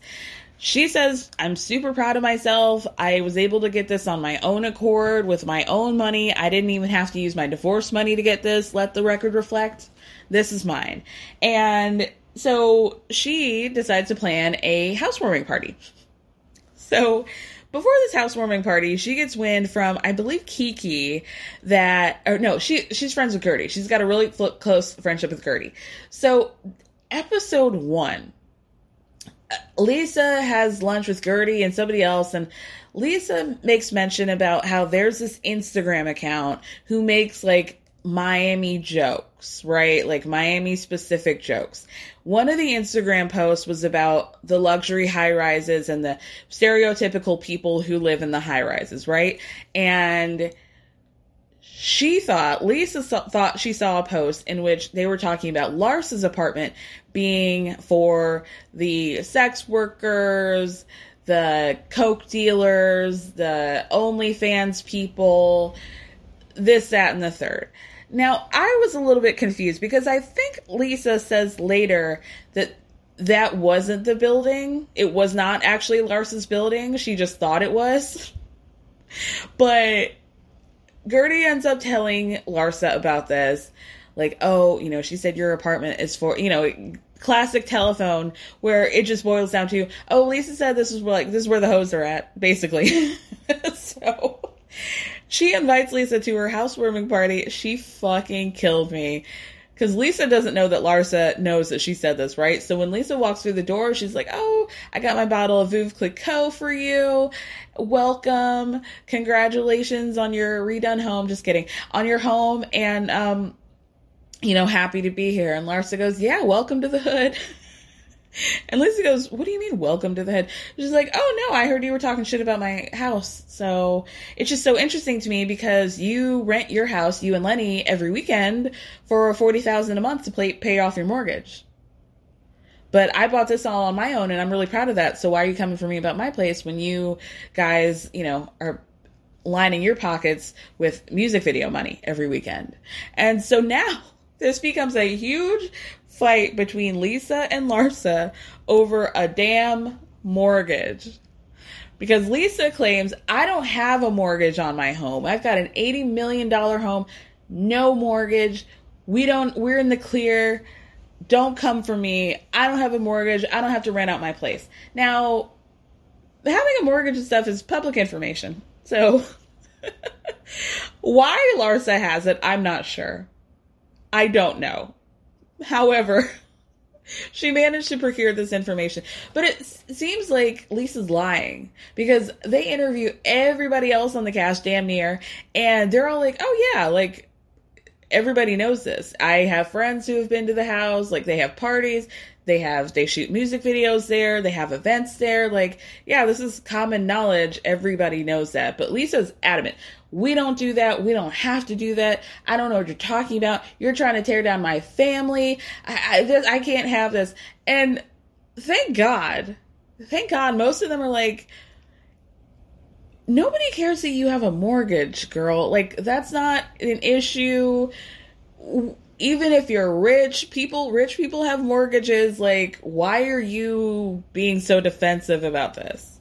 She says, I'm super proud of myself. I was able to get this on my own accord with my own money. I didn't even have to use my divorce money to get this. Let the record reflect. This is mine. And so she decides to plan a housewarming party. So before this housewarming party, she gets wind from, I believe, Kiki that, or no, she she's friends with Gertie. She's got a really fl- close friendship with Gertie. So episode one, Lisa has lunch with Gertie and somebody else, and Lisa makes mention about how there's this Instagram account who makes like Miami jokes, right? Like Miami specific jokes. One of the Instagram posts was about the luxury high rises and the stereotypical people who live in the high rises, right? And she thought, Lisa saw, thought she saw a post in which they were talking about Larsa's apartment being for the sex workers, the coke dealers, the OnlyFans people, this, that, and the third. Now, I was a little bit confused because I think Lisa says later that that wasn't the building. It was not actually Larsa's building. She just thought it was. But Gertie ends up telling Larsa about this. Like, oh, you know, she said your apartment is for, you know, classic telephone where it just boils down to, oh, Lisa said this is where, like, this is where the hoes are at, basically. So She invites Lisa to her housewarming party. She fucking killed me. Because Lisa doesn't know that Larsa knows that she said this, right? So when Lisa walks through the door, she's like, oh, I got my bottle of Veuve Clicquot for you. Welcome. Congratulations on your redone home. Just kidding. On your home. And, um, you know, happy to be here. And Larsa goes, yeah, welcome to the hood. And Lisa goes, what do you mean, welcome to the hood? She's like, oh, no, I heard you were talking shit about my house. So it's just so interesting to me because you rent your house, you and Lenny, every weekend for forty thousand dollars a month to pay, pay off your mortgage. But I bought this all on my own, and I'm really proud of that. So why are you coming for me about my place when you guys, you know, are lining your pockets with music video money every weekend? And so now this becomes a huge fight between Lisa and Larsa over a damn mortgage, because Lisa claims, I don't have a mortgage on my home. I've got an eighty million dollars home, no mortgage. We don't, we're in the clear. Don't come for me. I don't have a mortgage. I don't have to rent out my place. Now, having a mortgage and stuff is public information. So why Larsa has it, I'm not sure. I don't know. However, she managed to procure this information. But it s- seems like Lisa's lying, because they interview everybody else on the cast damn near, and they're all like, oh yeah, like everybody knows this. I have friends who have been to the house, like they have parties, they have, they shoot music videos there, they have events there. Like, yeah, this is common knowledge. Everybody knows that. But Lisa's adamant. We don't do that. We don't have to do that. I don't know what you're talking about. You're trying to tear down my family. I, I, this, I can't have this. And thank God, thank God, most of them are like, nobody cares that you have a mortgage, girl. Like, that's not an issue. Even if you're rich, people, rich people have mortgages. Like, why are you being so defensive about this?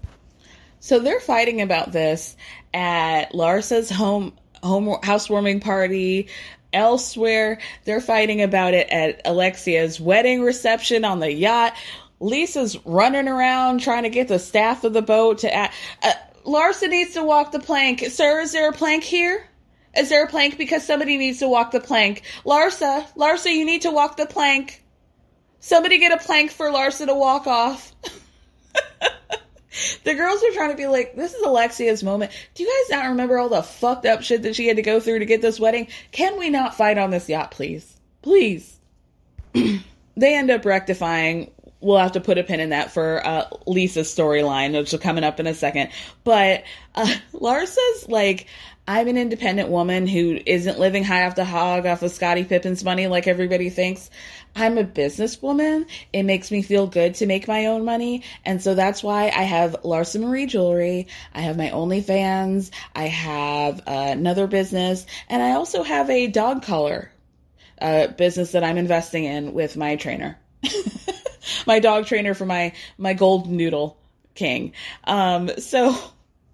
So they're fighting about this at Larsa's home, home housewarming party. Elsewhere, they're fighting about it at Alexia's wedding reception on the yacht. Lisa's running around trying to get the staff of the boat to act. Uh, Larsa needs to walk the plank. Sir, is there a plank here? Is there a plank? Because somebody needs to walk the plank. Larsa, Larsa, you need to walk the plank. Somebody get a plank for Larsa to walk off. The girls are trying to be like, this is Alexia's moment. Do you guys not remember all the fucked up shit that she had to go through to get this wedding? Can we not fight on this yacht, please? Please. They end up rectifying. We'll have to put a pin in that for uh, Lisa's storyline, which is coming up in a second. But uh, Larsa's like, I'm an independent woman who isn't living high off the hog off of Scottie Pippen's money like everybody thinks. I'm a businesswoman. It makes me feel good to make my own money. And so that's why I have Larsa Marie jewelry. I have my OnlyFans. I have uh, another business. And I also have a dog collar uh, business that I'm investing in with my trainer. My dog trainer for my, my gold noodle king. Um, so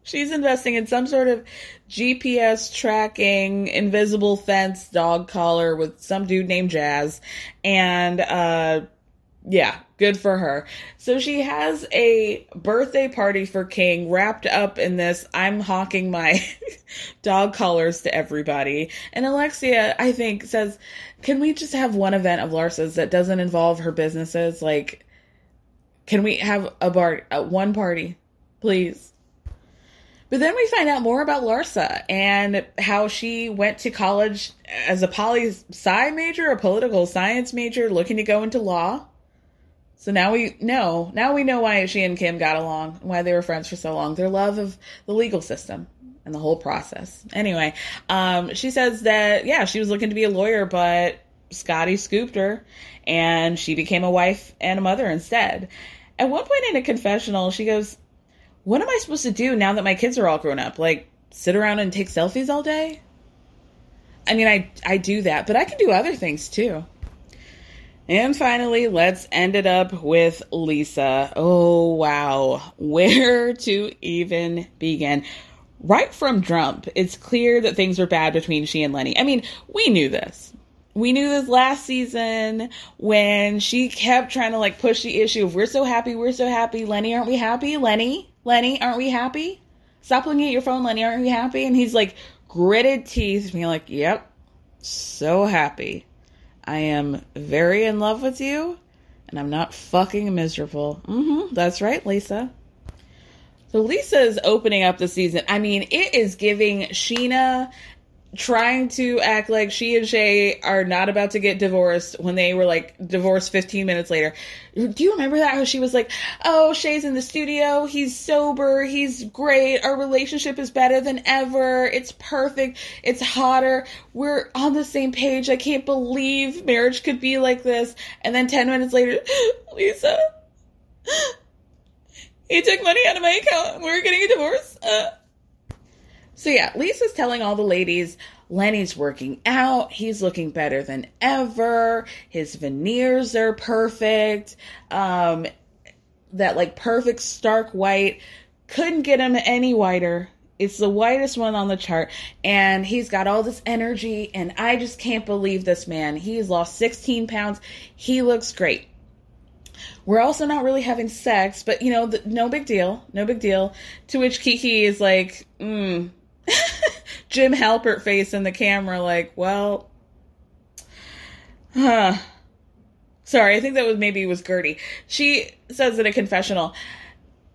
she's investing in some sort of G P S tracking, invisible fence, dog collar with some dude named Jazz. And, uh, yeah, good for her. So she has a birthday party for King wrapped up in this. I'm hawking my dog collars to everybody. And Alexia, I think, says, can we just have one event of Larsa's that doesn't involve her businesses? Like, can we have a bar, uh, one party, please? But then we find out more about Larsa and how she went to college as a poli sci major, a political science major, looking to go into law. So now we know, now we know why she and Kim got along, why they were friends for so long, their love of the legal system and the whole process. Anyway, um, she says that, yeah, she was looking to be a lawyer, but Scottie scooped her and she became a wife and a mother instead. At one point in a confessional, she goes, what am I supposed to do now that my kids are all grown up? Like, sit around and take selfies all day? I mean, I, I do that, but I can do other things too. And finally, let's end it up with Lisa. Oh, wow. Where to even begin? Right from jump, it's clear that things were bad between she and Lenny. I mean, we knew this. We knew this last season when she kept trying to, like, push the issue of we're so happy, we're so happy. Lenny, aren't we happy? Lenny, Lenny, aren't we happy? Stop looking at your phone, Lenny, aren't we happy? And he's, like, gritted teeth, and you're like, yep, so happy. I am very in love with you, and I'm not fucking miserable. Mm-hmm, that's right, Lisa. So Lisa is opening up the season. I mean, it is giving Sheena trying to act like she and Shay are not about to get divorced when they were, like, divorced fifteen minutes later. Do you remember that? How she was like, oh, Shay's in the studio. He's sober. He's great. Our relationship is better than ever. It's perfect. It's hotter. We're on the same page. I can't believe marriage could be like this. And then ten minutes later, Lisa, he took money out of my account. We're getting a divorce. Uh, So yeah, Lisa's telling all the ladies, Lenny's working out, he's looking better than ever, his veneers are perfect, um, that like perfect stark white, couldn't get him any whiter, it's the whitest one on the chart, and he's got all this energy, and I just can't believe this man, he's lost sixteen pounds, he looks great. We're also not really having sex, but you know, the, no big deal, no big deal, to which Kiki is like, mmm. Jim Halpert face in the camera, like, well, huh. Sorry, I think that was maybe it was Gertie. She says in a confessional,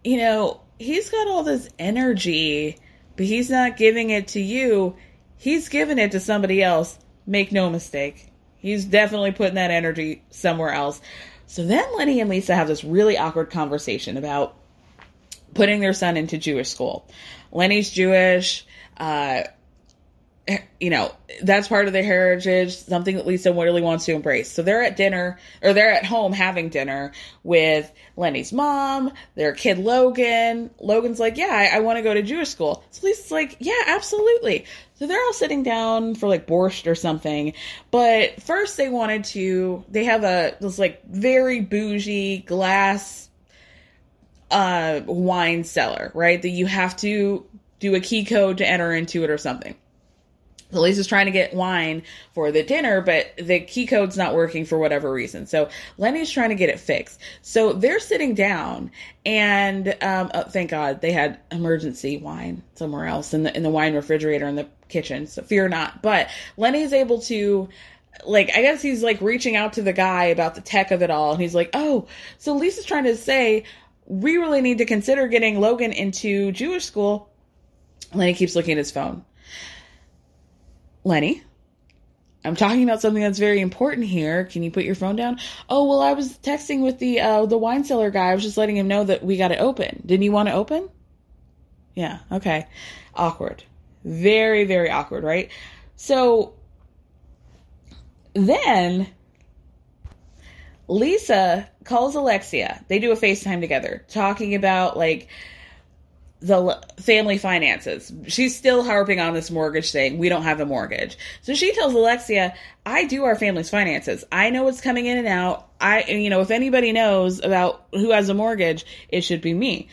you know, he's got all this energy, but he's not giving it to you. He's giving it to somebody else. Make no mistake. He's definitely putting that energy somewhere else. So then Lenny and Lisa have this really awkward conversation about putting their son into Jewish school. Lenny's Jewish, uh, you know, that's part of their heritage, something that Lisa really wants to embrace. So they're at dinner, or they're at home having dinner with Lenny's mom, their kid Logan. Logan's like, yeah, I, I want to go to Jewish school. So Lisa's like, yeah, absolutely. So they're all sitting down for like borscht or something. But first they wanted to, they have a, this like very bougie glass uh wine cellar, right? That you have to do a key code to enter into it or something. So Lisa's trying to get wine for the dinner, but the key code's not working for whatever reason. So Lenny's trying to get it fixed. So they're sitting down and um oh, thank God they had emergency wine somewhere else in the in the wine refrigerator in the kitchen. So fear not. But Lenny's able to, like, I guess he's like reaching out to the guy about the tech of it all, and he's like, "Oh, so Lisa's trying to say we really need to consider getting Logan into Jewish school." Lenny keeps looking at his phone. Lenny, I'm talking about something that's very important here. Can you put your phone down? Oh, well, I was texting with the uh, the wine cellar guy. I was just letting him know that we got it open. Didn't you want to open? Yeah, okay. Awkward. Very, very awkward, right? So then Lisa calls Alexia. They do a FaceTime together, talking about like the family finances. She's still harping on this mortgage thing. We don't have a mortgage. So she tells Alexia, I do our family's finances. I know what's coming in and out. I, you know, if anybody knows about who has a mortgage, it should be me.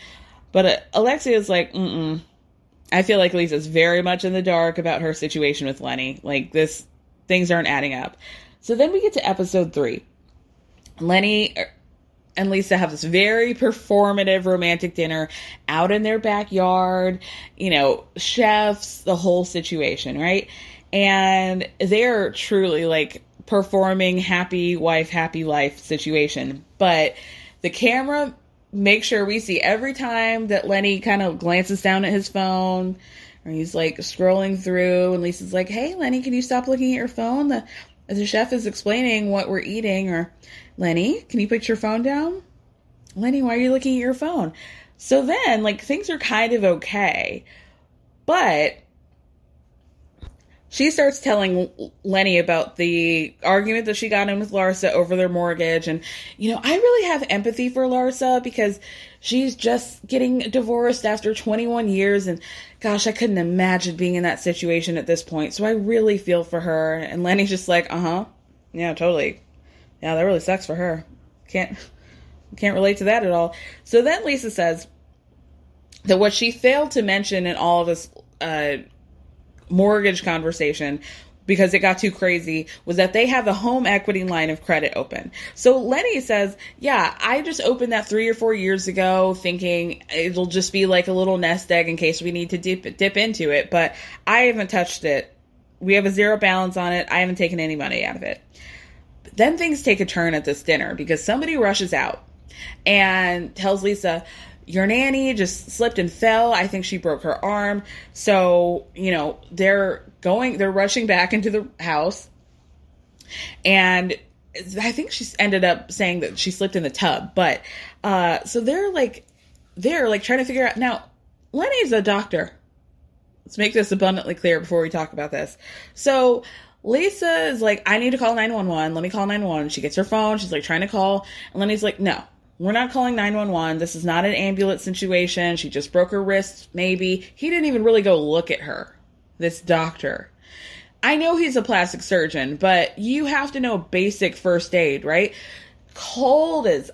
But uh, Alexia is like, mm-mm. I feel like Lisa's very much in the dark about her situation with Lenny. Like this, things aren't adding up. So then we get to episode three. Lenny and Lisa have this very performative romantic dinner out in their backyard, you know, chefs, the whole situation, right? And they're truly like performing happy wife, happy life situation. But the camera makes sure we see every time that Lenny kind of glances down at his phone, or he's like scrolling through, and Lisa's like, hey, Lenny, can you stop looking at your phone? The As the chef is explaining what we're eating, or Lenny, can you put your phone down? Lenny, why are you looking at your phone? So then, like, things are kind of okay, but she starts telling Lenny about the argument that she got in with Larsa over their mortgage. And, you know, I really have empathy for Larsa because she's just getting divorced after twenty-one years. And gosh, I couldn't imagine being in that situation at this point. So I really feel for her. And Lenny's just like, uh-huh. Yeah, totally. Yeah, that really sucks for her. Can't, can't relate to that at all. So then Lisa says that what she failed to mention in all of this, uh, mortgage conversation because it got too crazy, was that they have a home equity line of credit open. So Lenny says, yeah, I just opened that three or four years ago thinking it'll just be like a little nest egg in case we need to dip, dip into it. But I haven't touched it. We have a zero balance on it. I haven't taken any money out of it. But then things take a turn at this dinner because somebody rushes out and tells Lisa, your nanny just slipped and fell. I think she broke her arm. So, you know, they're going, they're rushing back into the house. And I think she ended up saying that she slipped in the tub. But, uh, so they're like, they're like trying to figure out. Now, Lenny's a doctor. Let's make this abundantly clear before we talk about this. So Lisa is like, I need to call nine one one. Let me call nine one one. She gets her phone. She's like trying to call. And Lenny's like, no. We're not calling nine one one. This is not an ambulance situation. She just broke her wrist, maybe. He didn't even really go look at her, this doctor. I know he's a plastic surgeon, but you have to know basic first aid, right? Cold as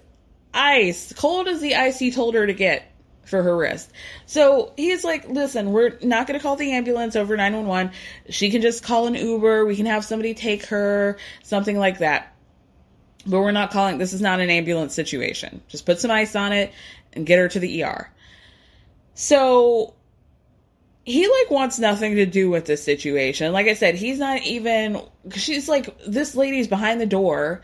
ice. Cold as the ice he told her to get for her wrist. So he's like, listen, we're not going to call the ambulance over nine one one. She can just call an Uber. We can have somebody take her, something like that. But we're not calling, this is not an ambulance situation. Just put some ice on it and get her to the E R. So he like wants nothing to do with this situation. Like I said, he's not even, she's like, this lady's behind the door.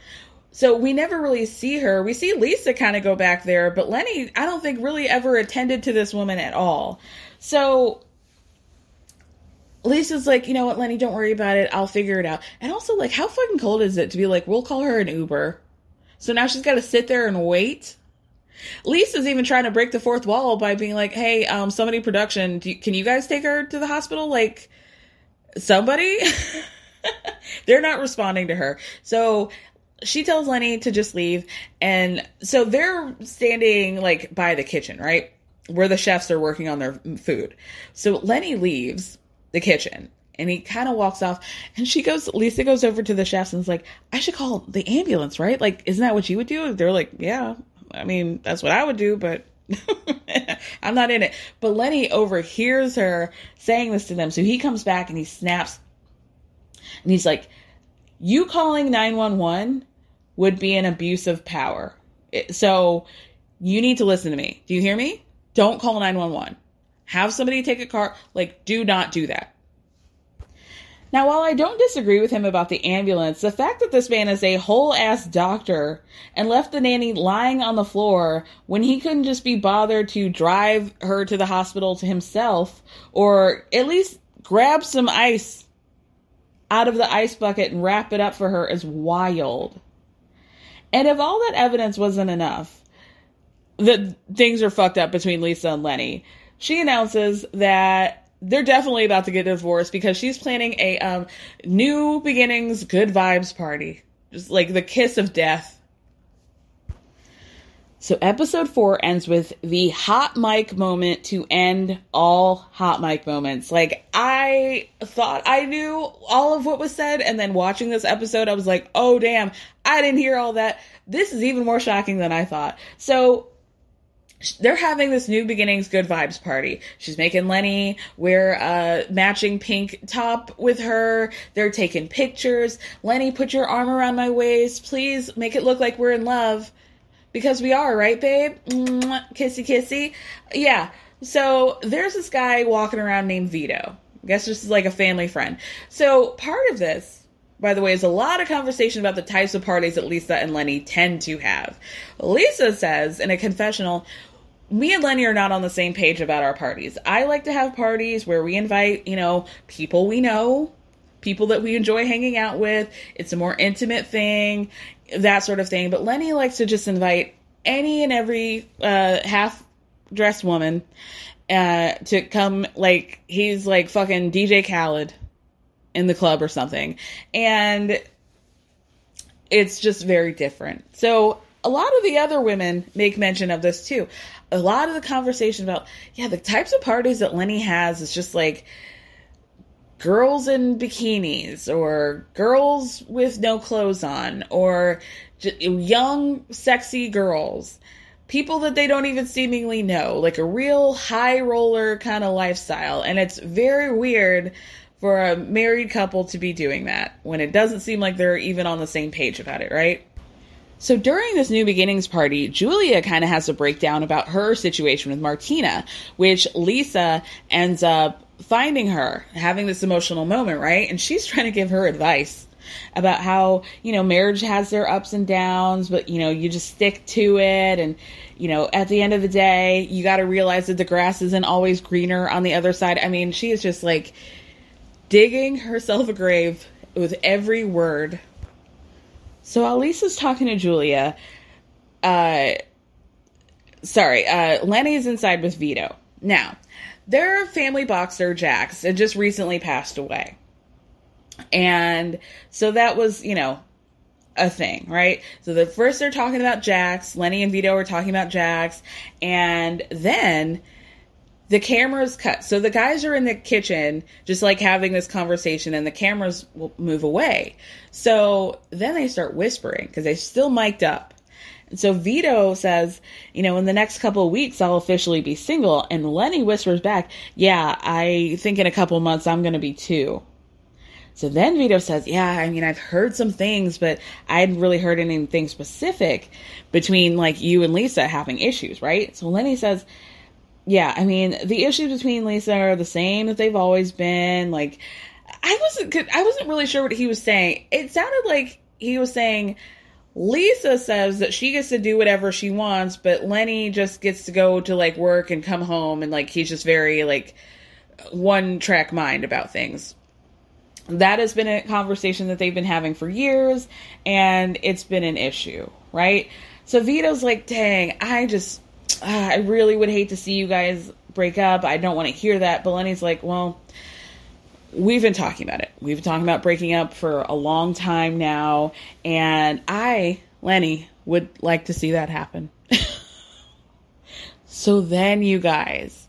So we never really see her. We see Lisa kind of go back there, but Lenny, I don't think really ever attended to this woman at all. So Lisa's like, you know what, Lenny, don't worry about it. I'll figure it out. And also, like, how fucking cold is it to be like, we'll call her an Uber. So now she's got to sit there and wait. Lisa's even trying to break the fourth wall by being like, hey, um, somebody production, do you, can you guys take her to the hospital? Like, somebody? They're not responding to her. So she tells Lenny to just leave. And so they're standing, like, by the kitchen, right? Where the chefs are working on their food. So Lenny leaves the kitchen and he kind of walks off, and she goes, Lisa goes over to the chefs and is like, I should call the ambulance, right? Like, isn't that what you would do? They're like, yeah, I mean, that's what I would do, but I'm not in it. But Lenny overhears her saying this to them. So he comes back and he snaps and he's like, you calling nine one one would be an abuse of power. It, so you need to listen to me. Do you hear me? Don't call nine one one. Have somebody take a car. Like, do not do that. Now, while I don't disagree with him about the ambulance, the fact that this man is a whole-ass doctor and left the nanny lying on the floor when he couldn't just be bothered to drive her to the hospital to himself, or at least grab some ice out of the ice bucket and wrap it up for her, is wild. And if all that evidence wasn't enough, that things are fucked up between Lisa and Lenny, she announces that they're definitely about to get divorced because she's planning a um, new beginnings, good vibes party. Just like the kiss of death. So episode four ends with the hot mic moment to end all hot mic moments. Like, I thought I knew all of what was said, and then watching this episode, I was like, oh damn, I didn't hear all that. This is even more shocking than I thought. So they're having this new beginnings, good vibes party. She's making Lenny wear a matching pink top with her. They're taking pictures. Lenny, put your arm around my waist. Please make it look like we're in love. Because we are, right, babe? Mwah, kissy, kissy. Yeah. So there's this guy walking around named Vito. I guess this is like a family friend. So part of this, by the way, is a lot of conversation about the types of parties that Lisa and Lenny tend to have. Lisa says in a confessional, me and Lenny are not on the same page about our parties. I like to have parties where we invite, you know, people we know, people that we enjoy hanging out with. It's a more intimate thing, that sort of thing. But Lenny likes to just invite any and every uh, half-dressed woman uh, to come, like, he's like fucking D J Khaled in the club or something. And it's just very different. So a lot of the other women make mention of this too. A lot of the conversation about, yeah, the types of parties that Lenny has is just like girls in bikinis or girls with no clothes on or young, sexy girls, people that they don't even seemingly know, like a real high roller kind of lifestyle. And it's very weird for a married couple to be doing that when it doesn't seem like they're even on the same page about it, right? So during this New Beginnings party, Julia kind of has a breakdown about her situation with Martina, which Lisa ends up finding her having this emotional moment, right? And she's trying to give her advice about how, you know, marriage has their ups and downs, but, you know, you just stick to it. And, you know, at the end of the day, you got to realize that the grass isn't always greener on the other side. I mean, she is just like digging herself a grave with every word. So while Lisa's talking to Julia, uh, sorry, uh, Lenny's inside with Vito. Now, their family boxer, Jax, had just recently passed away. And so that was, you know, a thing, right? So the first they're talking about Jax, Lenny and Vito are talking about Jax, and then the camera's cut. So the guys are in the kitchen just like having this conversation and the cameras will move away. So then they start whispering because they're still mic'd up. And so Vito says, you know, in the next couple of weeks, I'll officially be single. And Lenny whispers back, yeah, I think in a couple months, I'm going to be too. So then Vito says, yeah, I mean, I've heard some things, but I hadn't really heard anything specific between like you and Lisa having issues, right? So Lenny says, yeah, I mean, the issues between Lisa are the same that they've always been. Like, I wasn't good. I wasn't really sure what he was saying. It sounded like he was saying Lisa says that she gets to do whatever she wants, but Lenny just gets to go to like work and come home. And like, he's just very like one track mind about things. That has been a conversation that they've been having for years and it's been an issue, right? So Vito's like, dang, I just, I really would hate to see you guys break up. I don't want to hear that. But Lenny's like, well, we've been talking about it. We've been talking about breaking up for a long time now. And I, Lenny, would like to see that happen. So then you guys,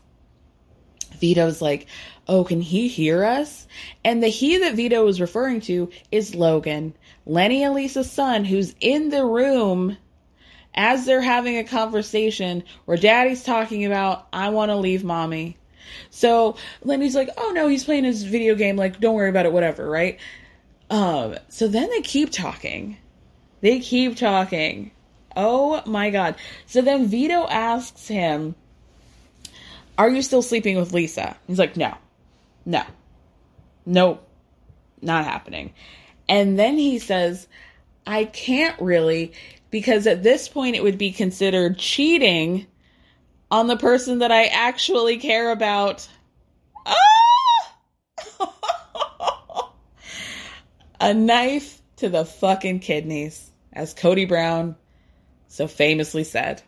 Vito's like, oh, can he hear us? And the he that Vito is referring to is Logan, Lenny and Lisa's son, who's in the room as they're having a conversation where daddy's talking about, I want to leave mommy. So Lenny's like, oh no, he's playing his video game. Like, don't worry about it, whatever. Right. Um, so then they keep talking. They keep talking. Oh my God. So then Vito asks him, are you still sleeping with Lisa? He's like, no, no, no, not happening. And then he says, I can't really, because at this point it would be considered cheating on the person that I actually care about. Ah! A knife to the fucking kidneys, as Cody Brown so famously said.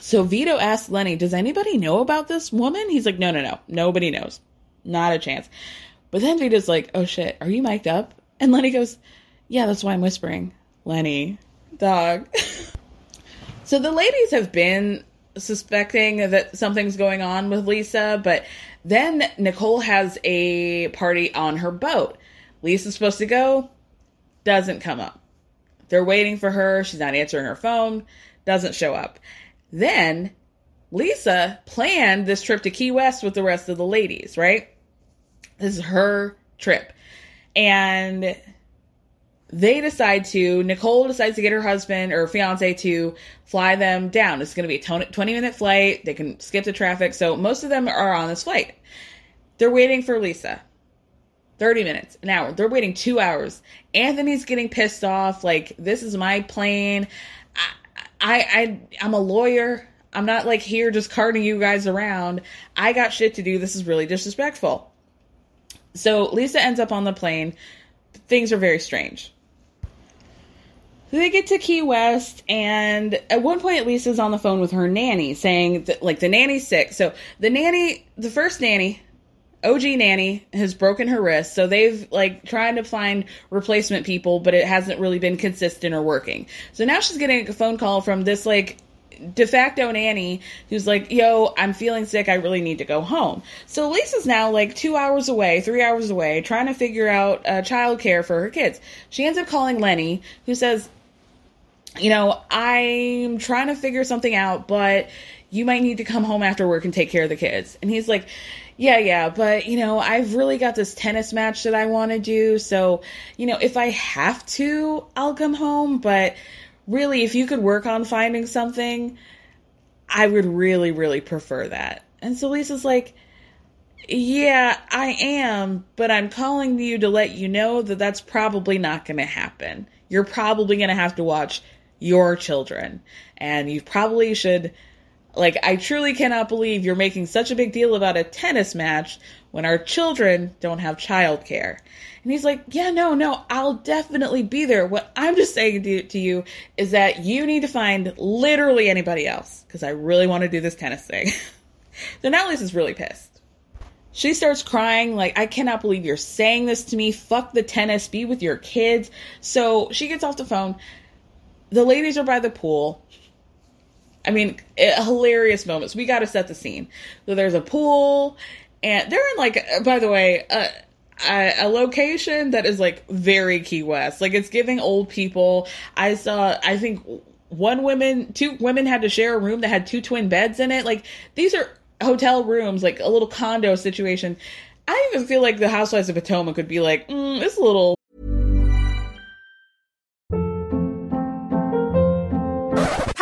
So Vito asked Lenny, does anybody know about this woman? He's like, no, no, no, nobody knows. Not a chance. But then Vito's like, oh shit, are you mic'd up? And Lenny goes, yeah, that's why I'm whispering. Lenny. Dog. So the ladies have been suspecting that something's going on with Lisa, but then Nicole has a party on her boat. Lisa's supposed to go, doesn't come up. They're waiting for her. She's not answering her phone, doesn't show up. Then Lisa planned this trip to Key West with the rest of the ladies, right? This is her trip. And they decide to, Nicole decides to get her husband or fiance to fly them down. It's going to be a twenty minute flight. They can skip the traffic. So most of them are on this flight. They're waiting for Lisa. thirty minutes, an hour. They're waiting two hours. Anthony's getting pissed off. Like, this is my plane. I, I, I I'm a lawyer. I'm not like here just carting you guys around. I got shit to do. This is really disrespectful. So Lisa ends up on the plane. Things are very strange. They get to Key West, and at one point, Lisa's on the phone with her nanny saying that, like, the nanny's sick. So the nanny, the first nanny, O G nanny, has broken her wrist. So they've, like, tried to find replacement people, but it hasn't really been consistent or working. So now she's getting a phone call from this, like, de facto nanny who's like, yo, I'm feeling sick. I really need to go home. So Lisa's now like two hours away, three hours away, trying to figure out uh, childcare for her kids. She ends up calling Lenny, who says, you know, I'm trying to figure something out, but you might need to come home after work and take care of the kids. And he's like, Yeah, yeah. But, you know, I've really got this tennis match that I want to do. So, you know, if I have to, I'll come home. But really, if you could work on finding something, I would really, really prefer that. And so Lisa's like, yeah, I am, but I'm calling you to let you know that that's probably not going to happen. You're probably going to have to watch your children, and you probably should. Like, I truly cannot believe you're making such a big deal about a tennis match when our children don't have childcare. And he's like, yeah, no, no, I'll definitely be there. What I'm just saying to, to you is that you need to find literally anybody else, because I really want to do this tennis thing. So now Lisa's really pissed. She starts crying, like, I cannot believe you're saying this to me. Fuck the tennis. Be with your kids. So she gets off the phone. The ladies are by the pool. I mean, it, hilarious moments. We got to set the scene. So there's a pool, and they're in, like, by the way, a, a, a location that is, like, very Key West. Like, it's giving old people. I saw, I think, one woman, two women had to share a room that had two twin beds in it. Like, these are hotel rooms, like a little condo situation. I even feel like the Housewives of Potomac could be like, mm, it's a little.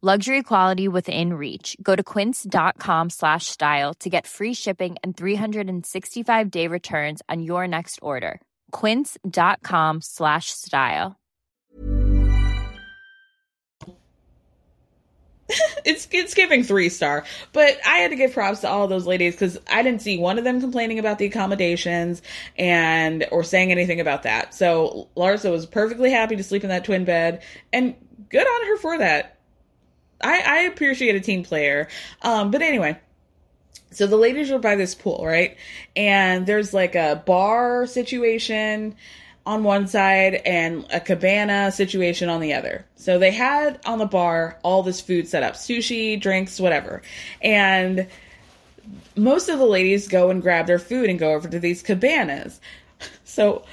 Luxury quality within reach. Go to quince.com slash style to get free shipping and three hundred sixty-five day returns on your next order. Quince.com slash style. It's, it's giving three star, but I had to give props to all those ladies because I didn't see one of them complaining about the accommodations and or saying anything about that. So Larsa was perfectly happy to sleep in that twin bed, and good on her for that. I, I appreciate a team player. Um, but anyway, so the ladies are by this pool, right? And there's like a bar situation on one side and a cabana situation on the other. So they had on the bar all this food set up, sushi, drinks, whatever. And most of the ladies go and grab their food and go over to these cabanas. So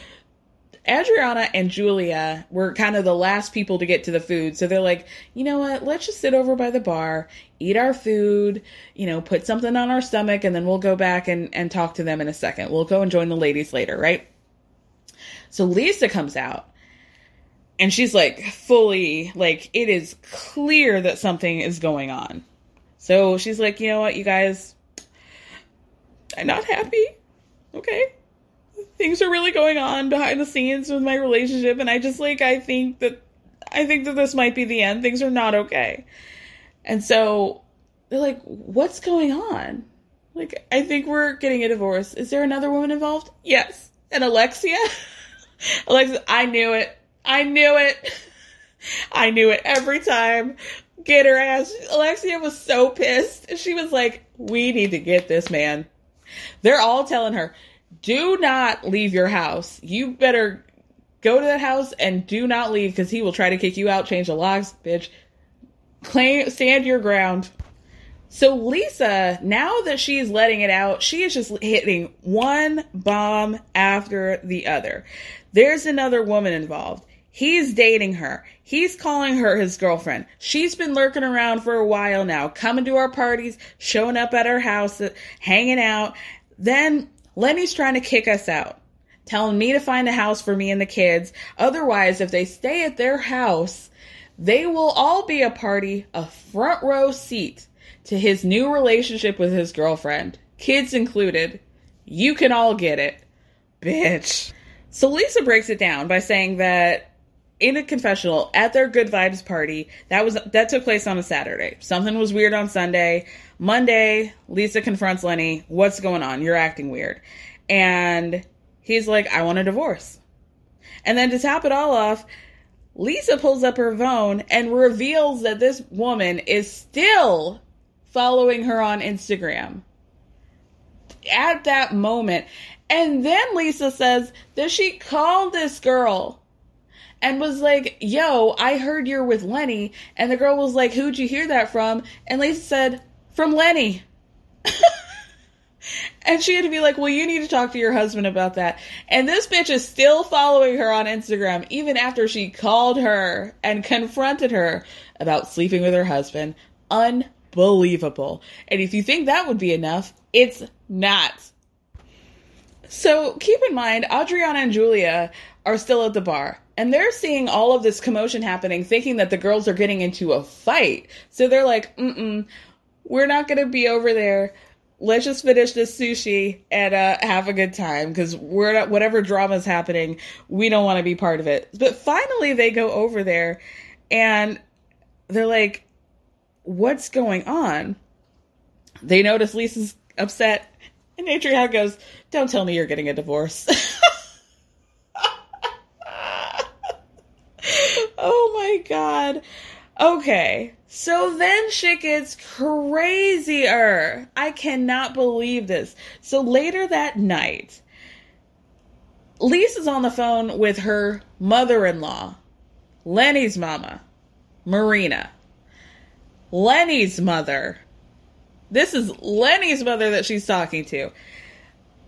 Adriana and Julia were kind of the last people to get to the food. So they're like, you know what, let's just sit over by the bar, eat our food, you know, put something on our stomach, and then we'll go back and, and talk to them in a second. We'll go and join the ladies later, right? So Lisa comes out, and she's like fully, like, it is clear that something is going on. So she's like, you know what, you guys, I'm not happy, okay? Things are really going on behind the scenes with my relationship. And I just like, I think that, I think that this might be the end. Things are not okay. And so they're like, what's going on? Like, I think we're getting a divorce. Is there another woman involved? Yes. And Alexia, Alexia, I knew it. I knew it. I knew it every time. Get her ass. Alexia was so pissed. She was like, we need to get this man. They're all telling her, do not leave your house. You better go to that house and do not leave, because he will try to kick you out, change the locks, bitch. Claim, stand your ground. So Lisa, now that she's letting it out, she is just hitting one bomb after the other. There's another woman involved. He's dating her. He's calling her his girlfriend. She's been lurking around for a while now, coming to our parties, showing up at our house, hanging out. Then Lenny's trying to kick us out, telling me to find a house for me and the kids. Otherwise, if they stay at their house, they will all be a party, a front row seat to his new relationship with his girlfriend, kids included. You can all get it, bitch. So Lisa breaks it down by saying that in a confessional at their Good Vibes party. That was that took place on a Saturday. Something was weird on Sunday. Monday, Lisa confronts Lenny. What's going on? You're acting weird. And he's like, I want a divorce. And then to top it all off, Lisa pulls up her phone and reveals that this woman is still following her on Instagram at that moment. And then Lisa says that she called this girl and was like, yo, I heard you're with Lenny. And the girl was like, who'd you hear that from? And Lisa said, from Lenny. And she had to be like, well, you need to talk to your husband about that. And this bitch is still following her on Instagram, even after she called her and confronted her about sleeping with her husband. Unbelievable. And if you think that would be enough, it's not. So keep in mind, Adriana and Julia are still at the bar. And they're seeing all of this commotion happening, thinking that the girls are getting into a fight. So they're like, mm-mm, we're not going to be over there. Let's just finish this sushi and uh, have a good time, because we're not, whatever drama's happening, we don't want to be part of it. But finally they go over there and they're like, what's going on? They notice Lisa's upset and Adriana goes, don't tell me you're getting a divorce. Oh my God. Okay. So then shit gets crazier. I cannot believe this. So later that night, Lisa's on the phone with her mother-in-law, Lenny's mama, Marina. Lenny's mother. This is Lenny's mother that she's talking to.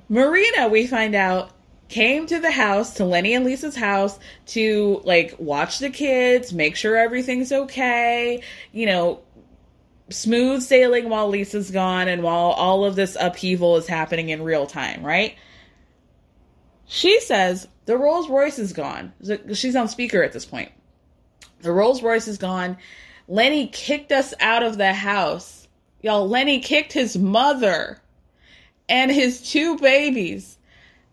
Marina, we find out, came to the house, to Lenny and Lisa's house, to, like, watch the kids, make sure everything's okay, you know, smooth sailing while Lisa's gone and while all of this upheaval is happening in real time, right? She says the Rolls Royce is gone. She's on speaker at this point. The Rolls Royce is gone. Lenny kicked us out of the house. Y'all, Lenny kicked his mother and his two babies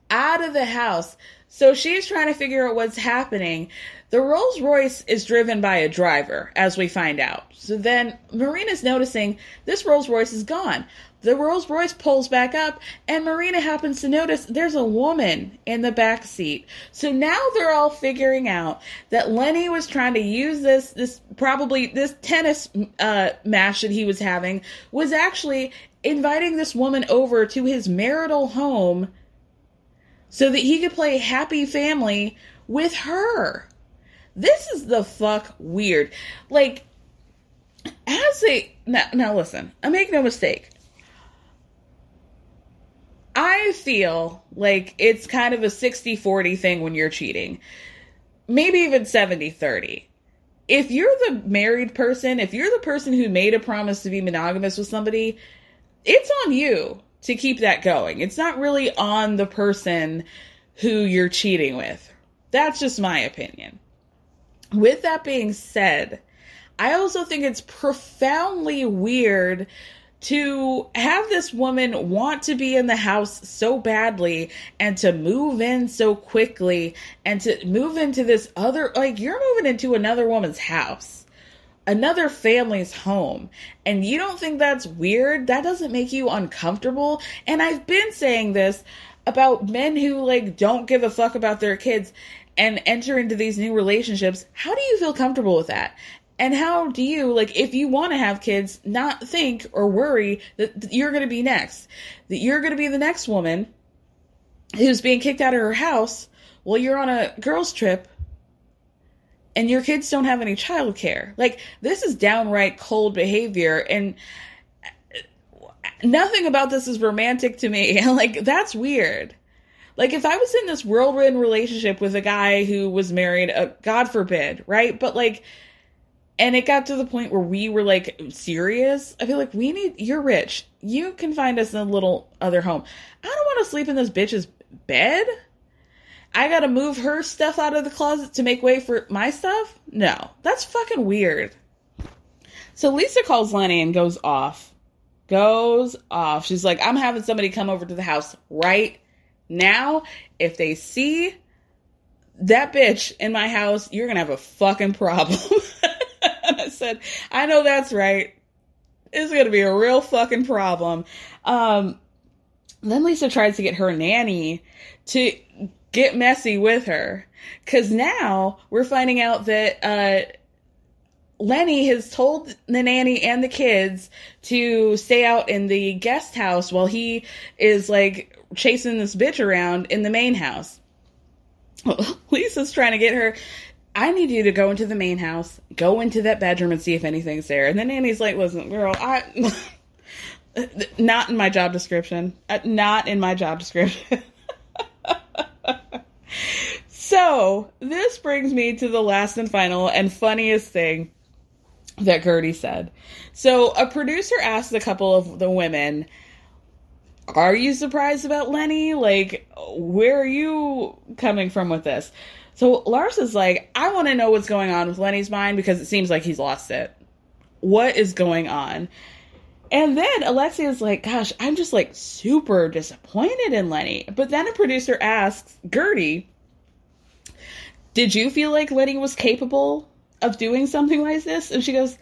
out of the house. So she's trying to figure out what's happening. The Rolls Royce is driven by a driver, as we find out. So then Marina's noticing this Rolls Royce is gone. The Rolls Royce pulls back up and Marina happens to notice there's a woman in the back seat. So now they're all figuring out that Lenny was trying to use this, this probably this tennis uh, match that he was having was actually inviting this woman over to his marital home so that he could play happy family with her. This is the fuck weird. Like, as a... Now, now listen, I make no mistake. I feel like it's kind of a sixty forty thing when you're cheating. Maybe even seventy thirty. If you're the married person, if you're the person who made a promise to be monogamous with somebody, it's on you to keep that going. It's not really on the person who you're cheating with. That's just my opinion. With that being said, I also think it's profoundly weird to have this woman want to be in the house so badly and to move in so quickly and to move into this other, like, you're moving into another woman's house, another family's home, and you don't think that's weird? That doesn't make you uncomfortable? And I've been saying this about men who, like, don't give a fuck about their kids and enter into these new relationships. How do you feel comfortable with that? And how do you, like, if you want to have kids, not think or worry that you're going to be next, that you're going to be the next woman who's being kicked out of her house while you're on a girls' trip and your kids don't have any childcare? Like, this is downright cold behavior, and nothing about this is romantic to me. Like, that's weird. Like, if I was in this whirlwind relationship with a guy who was married, uh, God forbid, right? But, like, and it got to the point where we were, like, serious. I feel like we need, you're rich. You can find us in a little other home. I don't want to sleep in this bitch's bed. I gotta move her stuff out of the closet to make way for my stuff? No. That's fucking weird. So Lisa calls Lenny and goes off. Goes off. She's like, I'm having somebody come over to the house right now. If they see that bitch in my house, you're going to have a fucking problem. And I said, I know that's right. It's going to be a real fucking problem. Um, then Lisa tries to get her nanny to get messy with her. Because now we're finding out that uh, Lenny has told the nanny and the kids to stay out in the guest house while he is, like, chasing this bitch around in the main house. Lisa's trying to get her, I need you to go into the main house, go into that bedroom and see if anything's there. And then Nanny's like, listen, girl, I, not in my job description, not in my job description. So this brings me to the last and final and funniest thing that Gertie said. So a producer asked a couple of the women, are you surprised about Lenny? Like, where are you coming from with this? So Larsa's like, I want to know what's going on with Lenny's mind because it seems like he's lost it. What is going on? And then Alexia's like, gosh, I'm just like super disappointed in Lenny. But then a producer asks Gertie, did you feel like Lenny was capable of doing something like this? And she goes,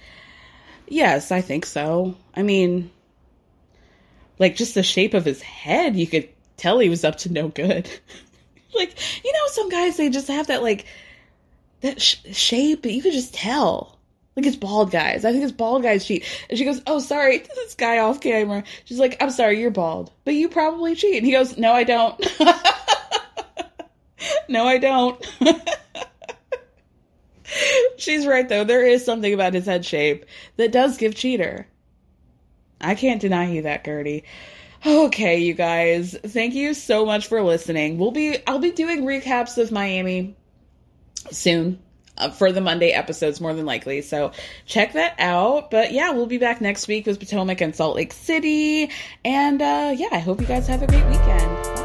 yes, I think so. I mean, like, just the shape of his head, you could tell he was up to no good. Like, you know, some guys, they just have that, like, that sh- shape, but you could just tell. Like, it's bald guys. I think it's bald guys cheat. And she goes, oh, sorry, this guy off camera. She's like, I'm sorry, you're bald, but you probably cheat. And he goes, no, I don't. No, I don't. She's right, though. There is something about his head shape that does give cheater. I can't deny you that, Gertie. Okay, you guys. Thank you so much for listening. We'll be I'll be doing recaps of Miami soon uh, for the Monday episodes, more than likely. So check that out. But yeah, we'll be back next week with Potomac and Salt Lake City. And uh, yeah, I hope you guys have a great weekend. Bye.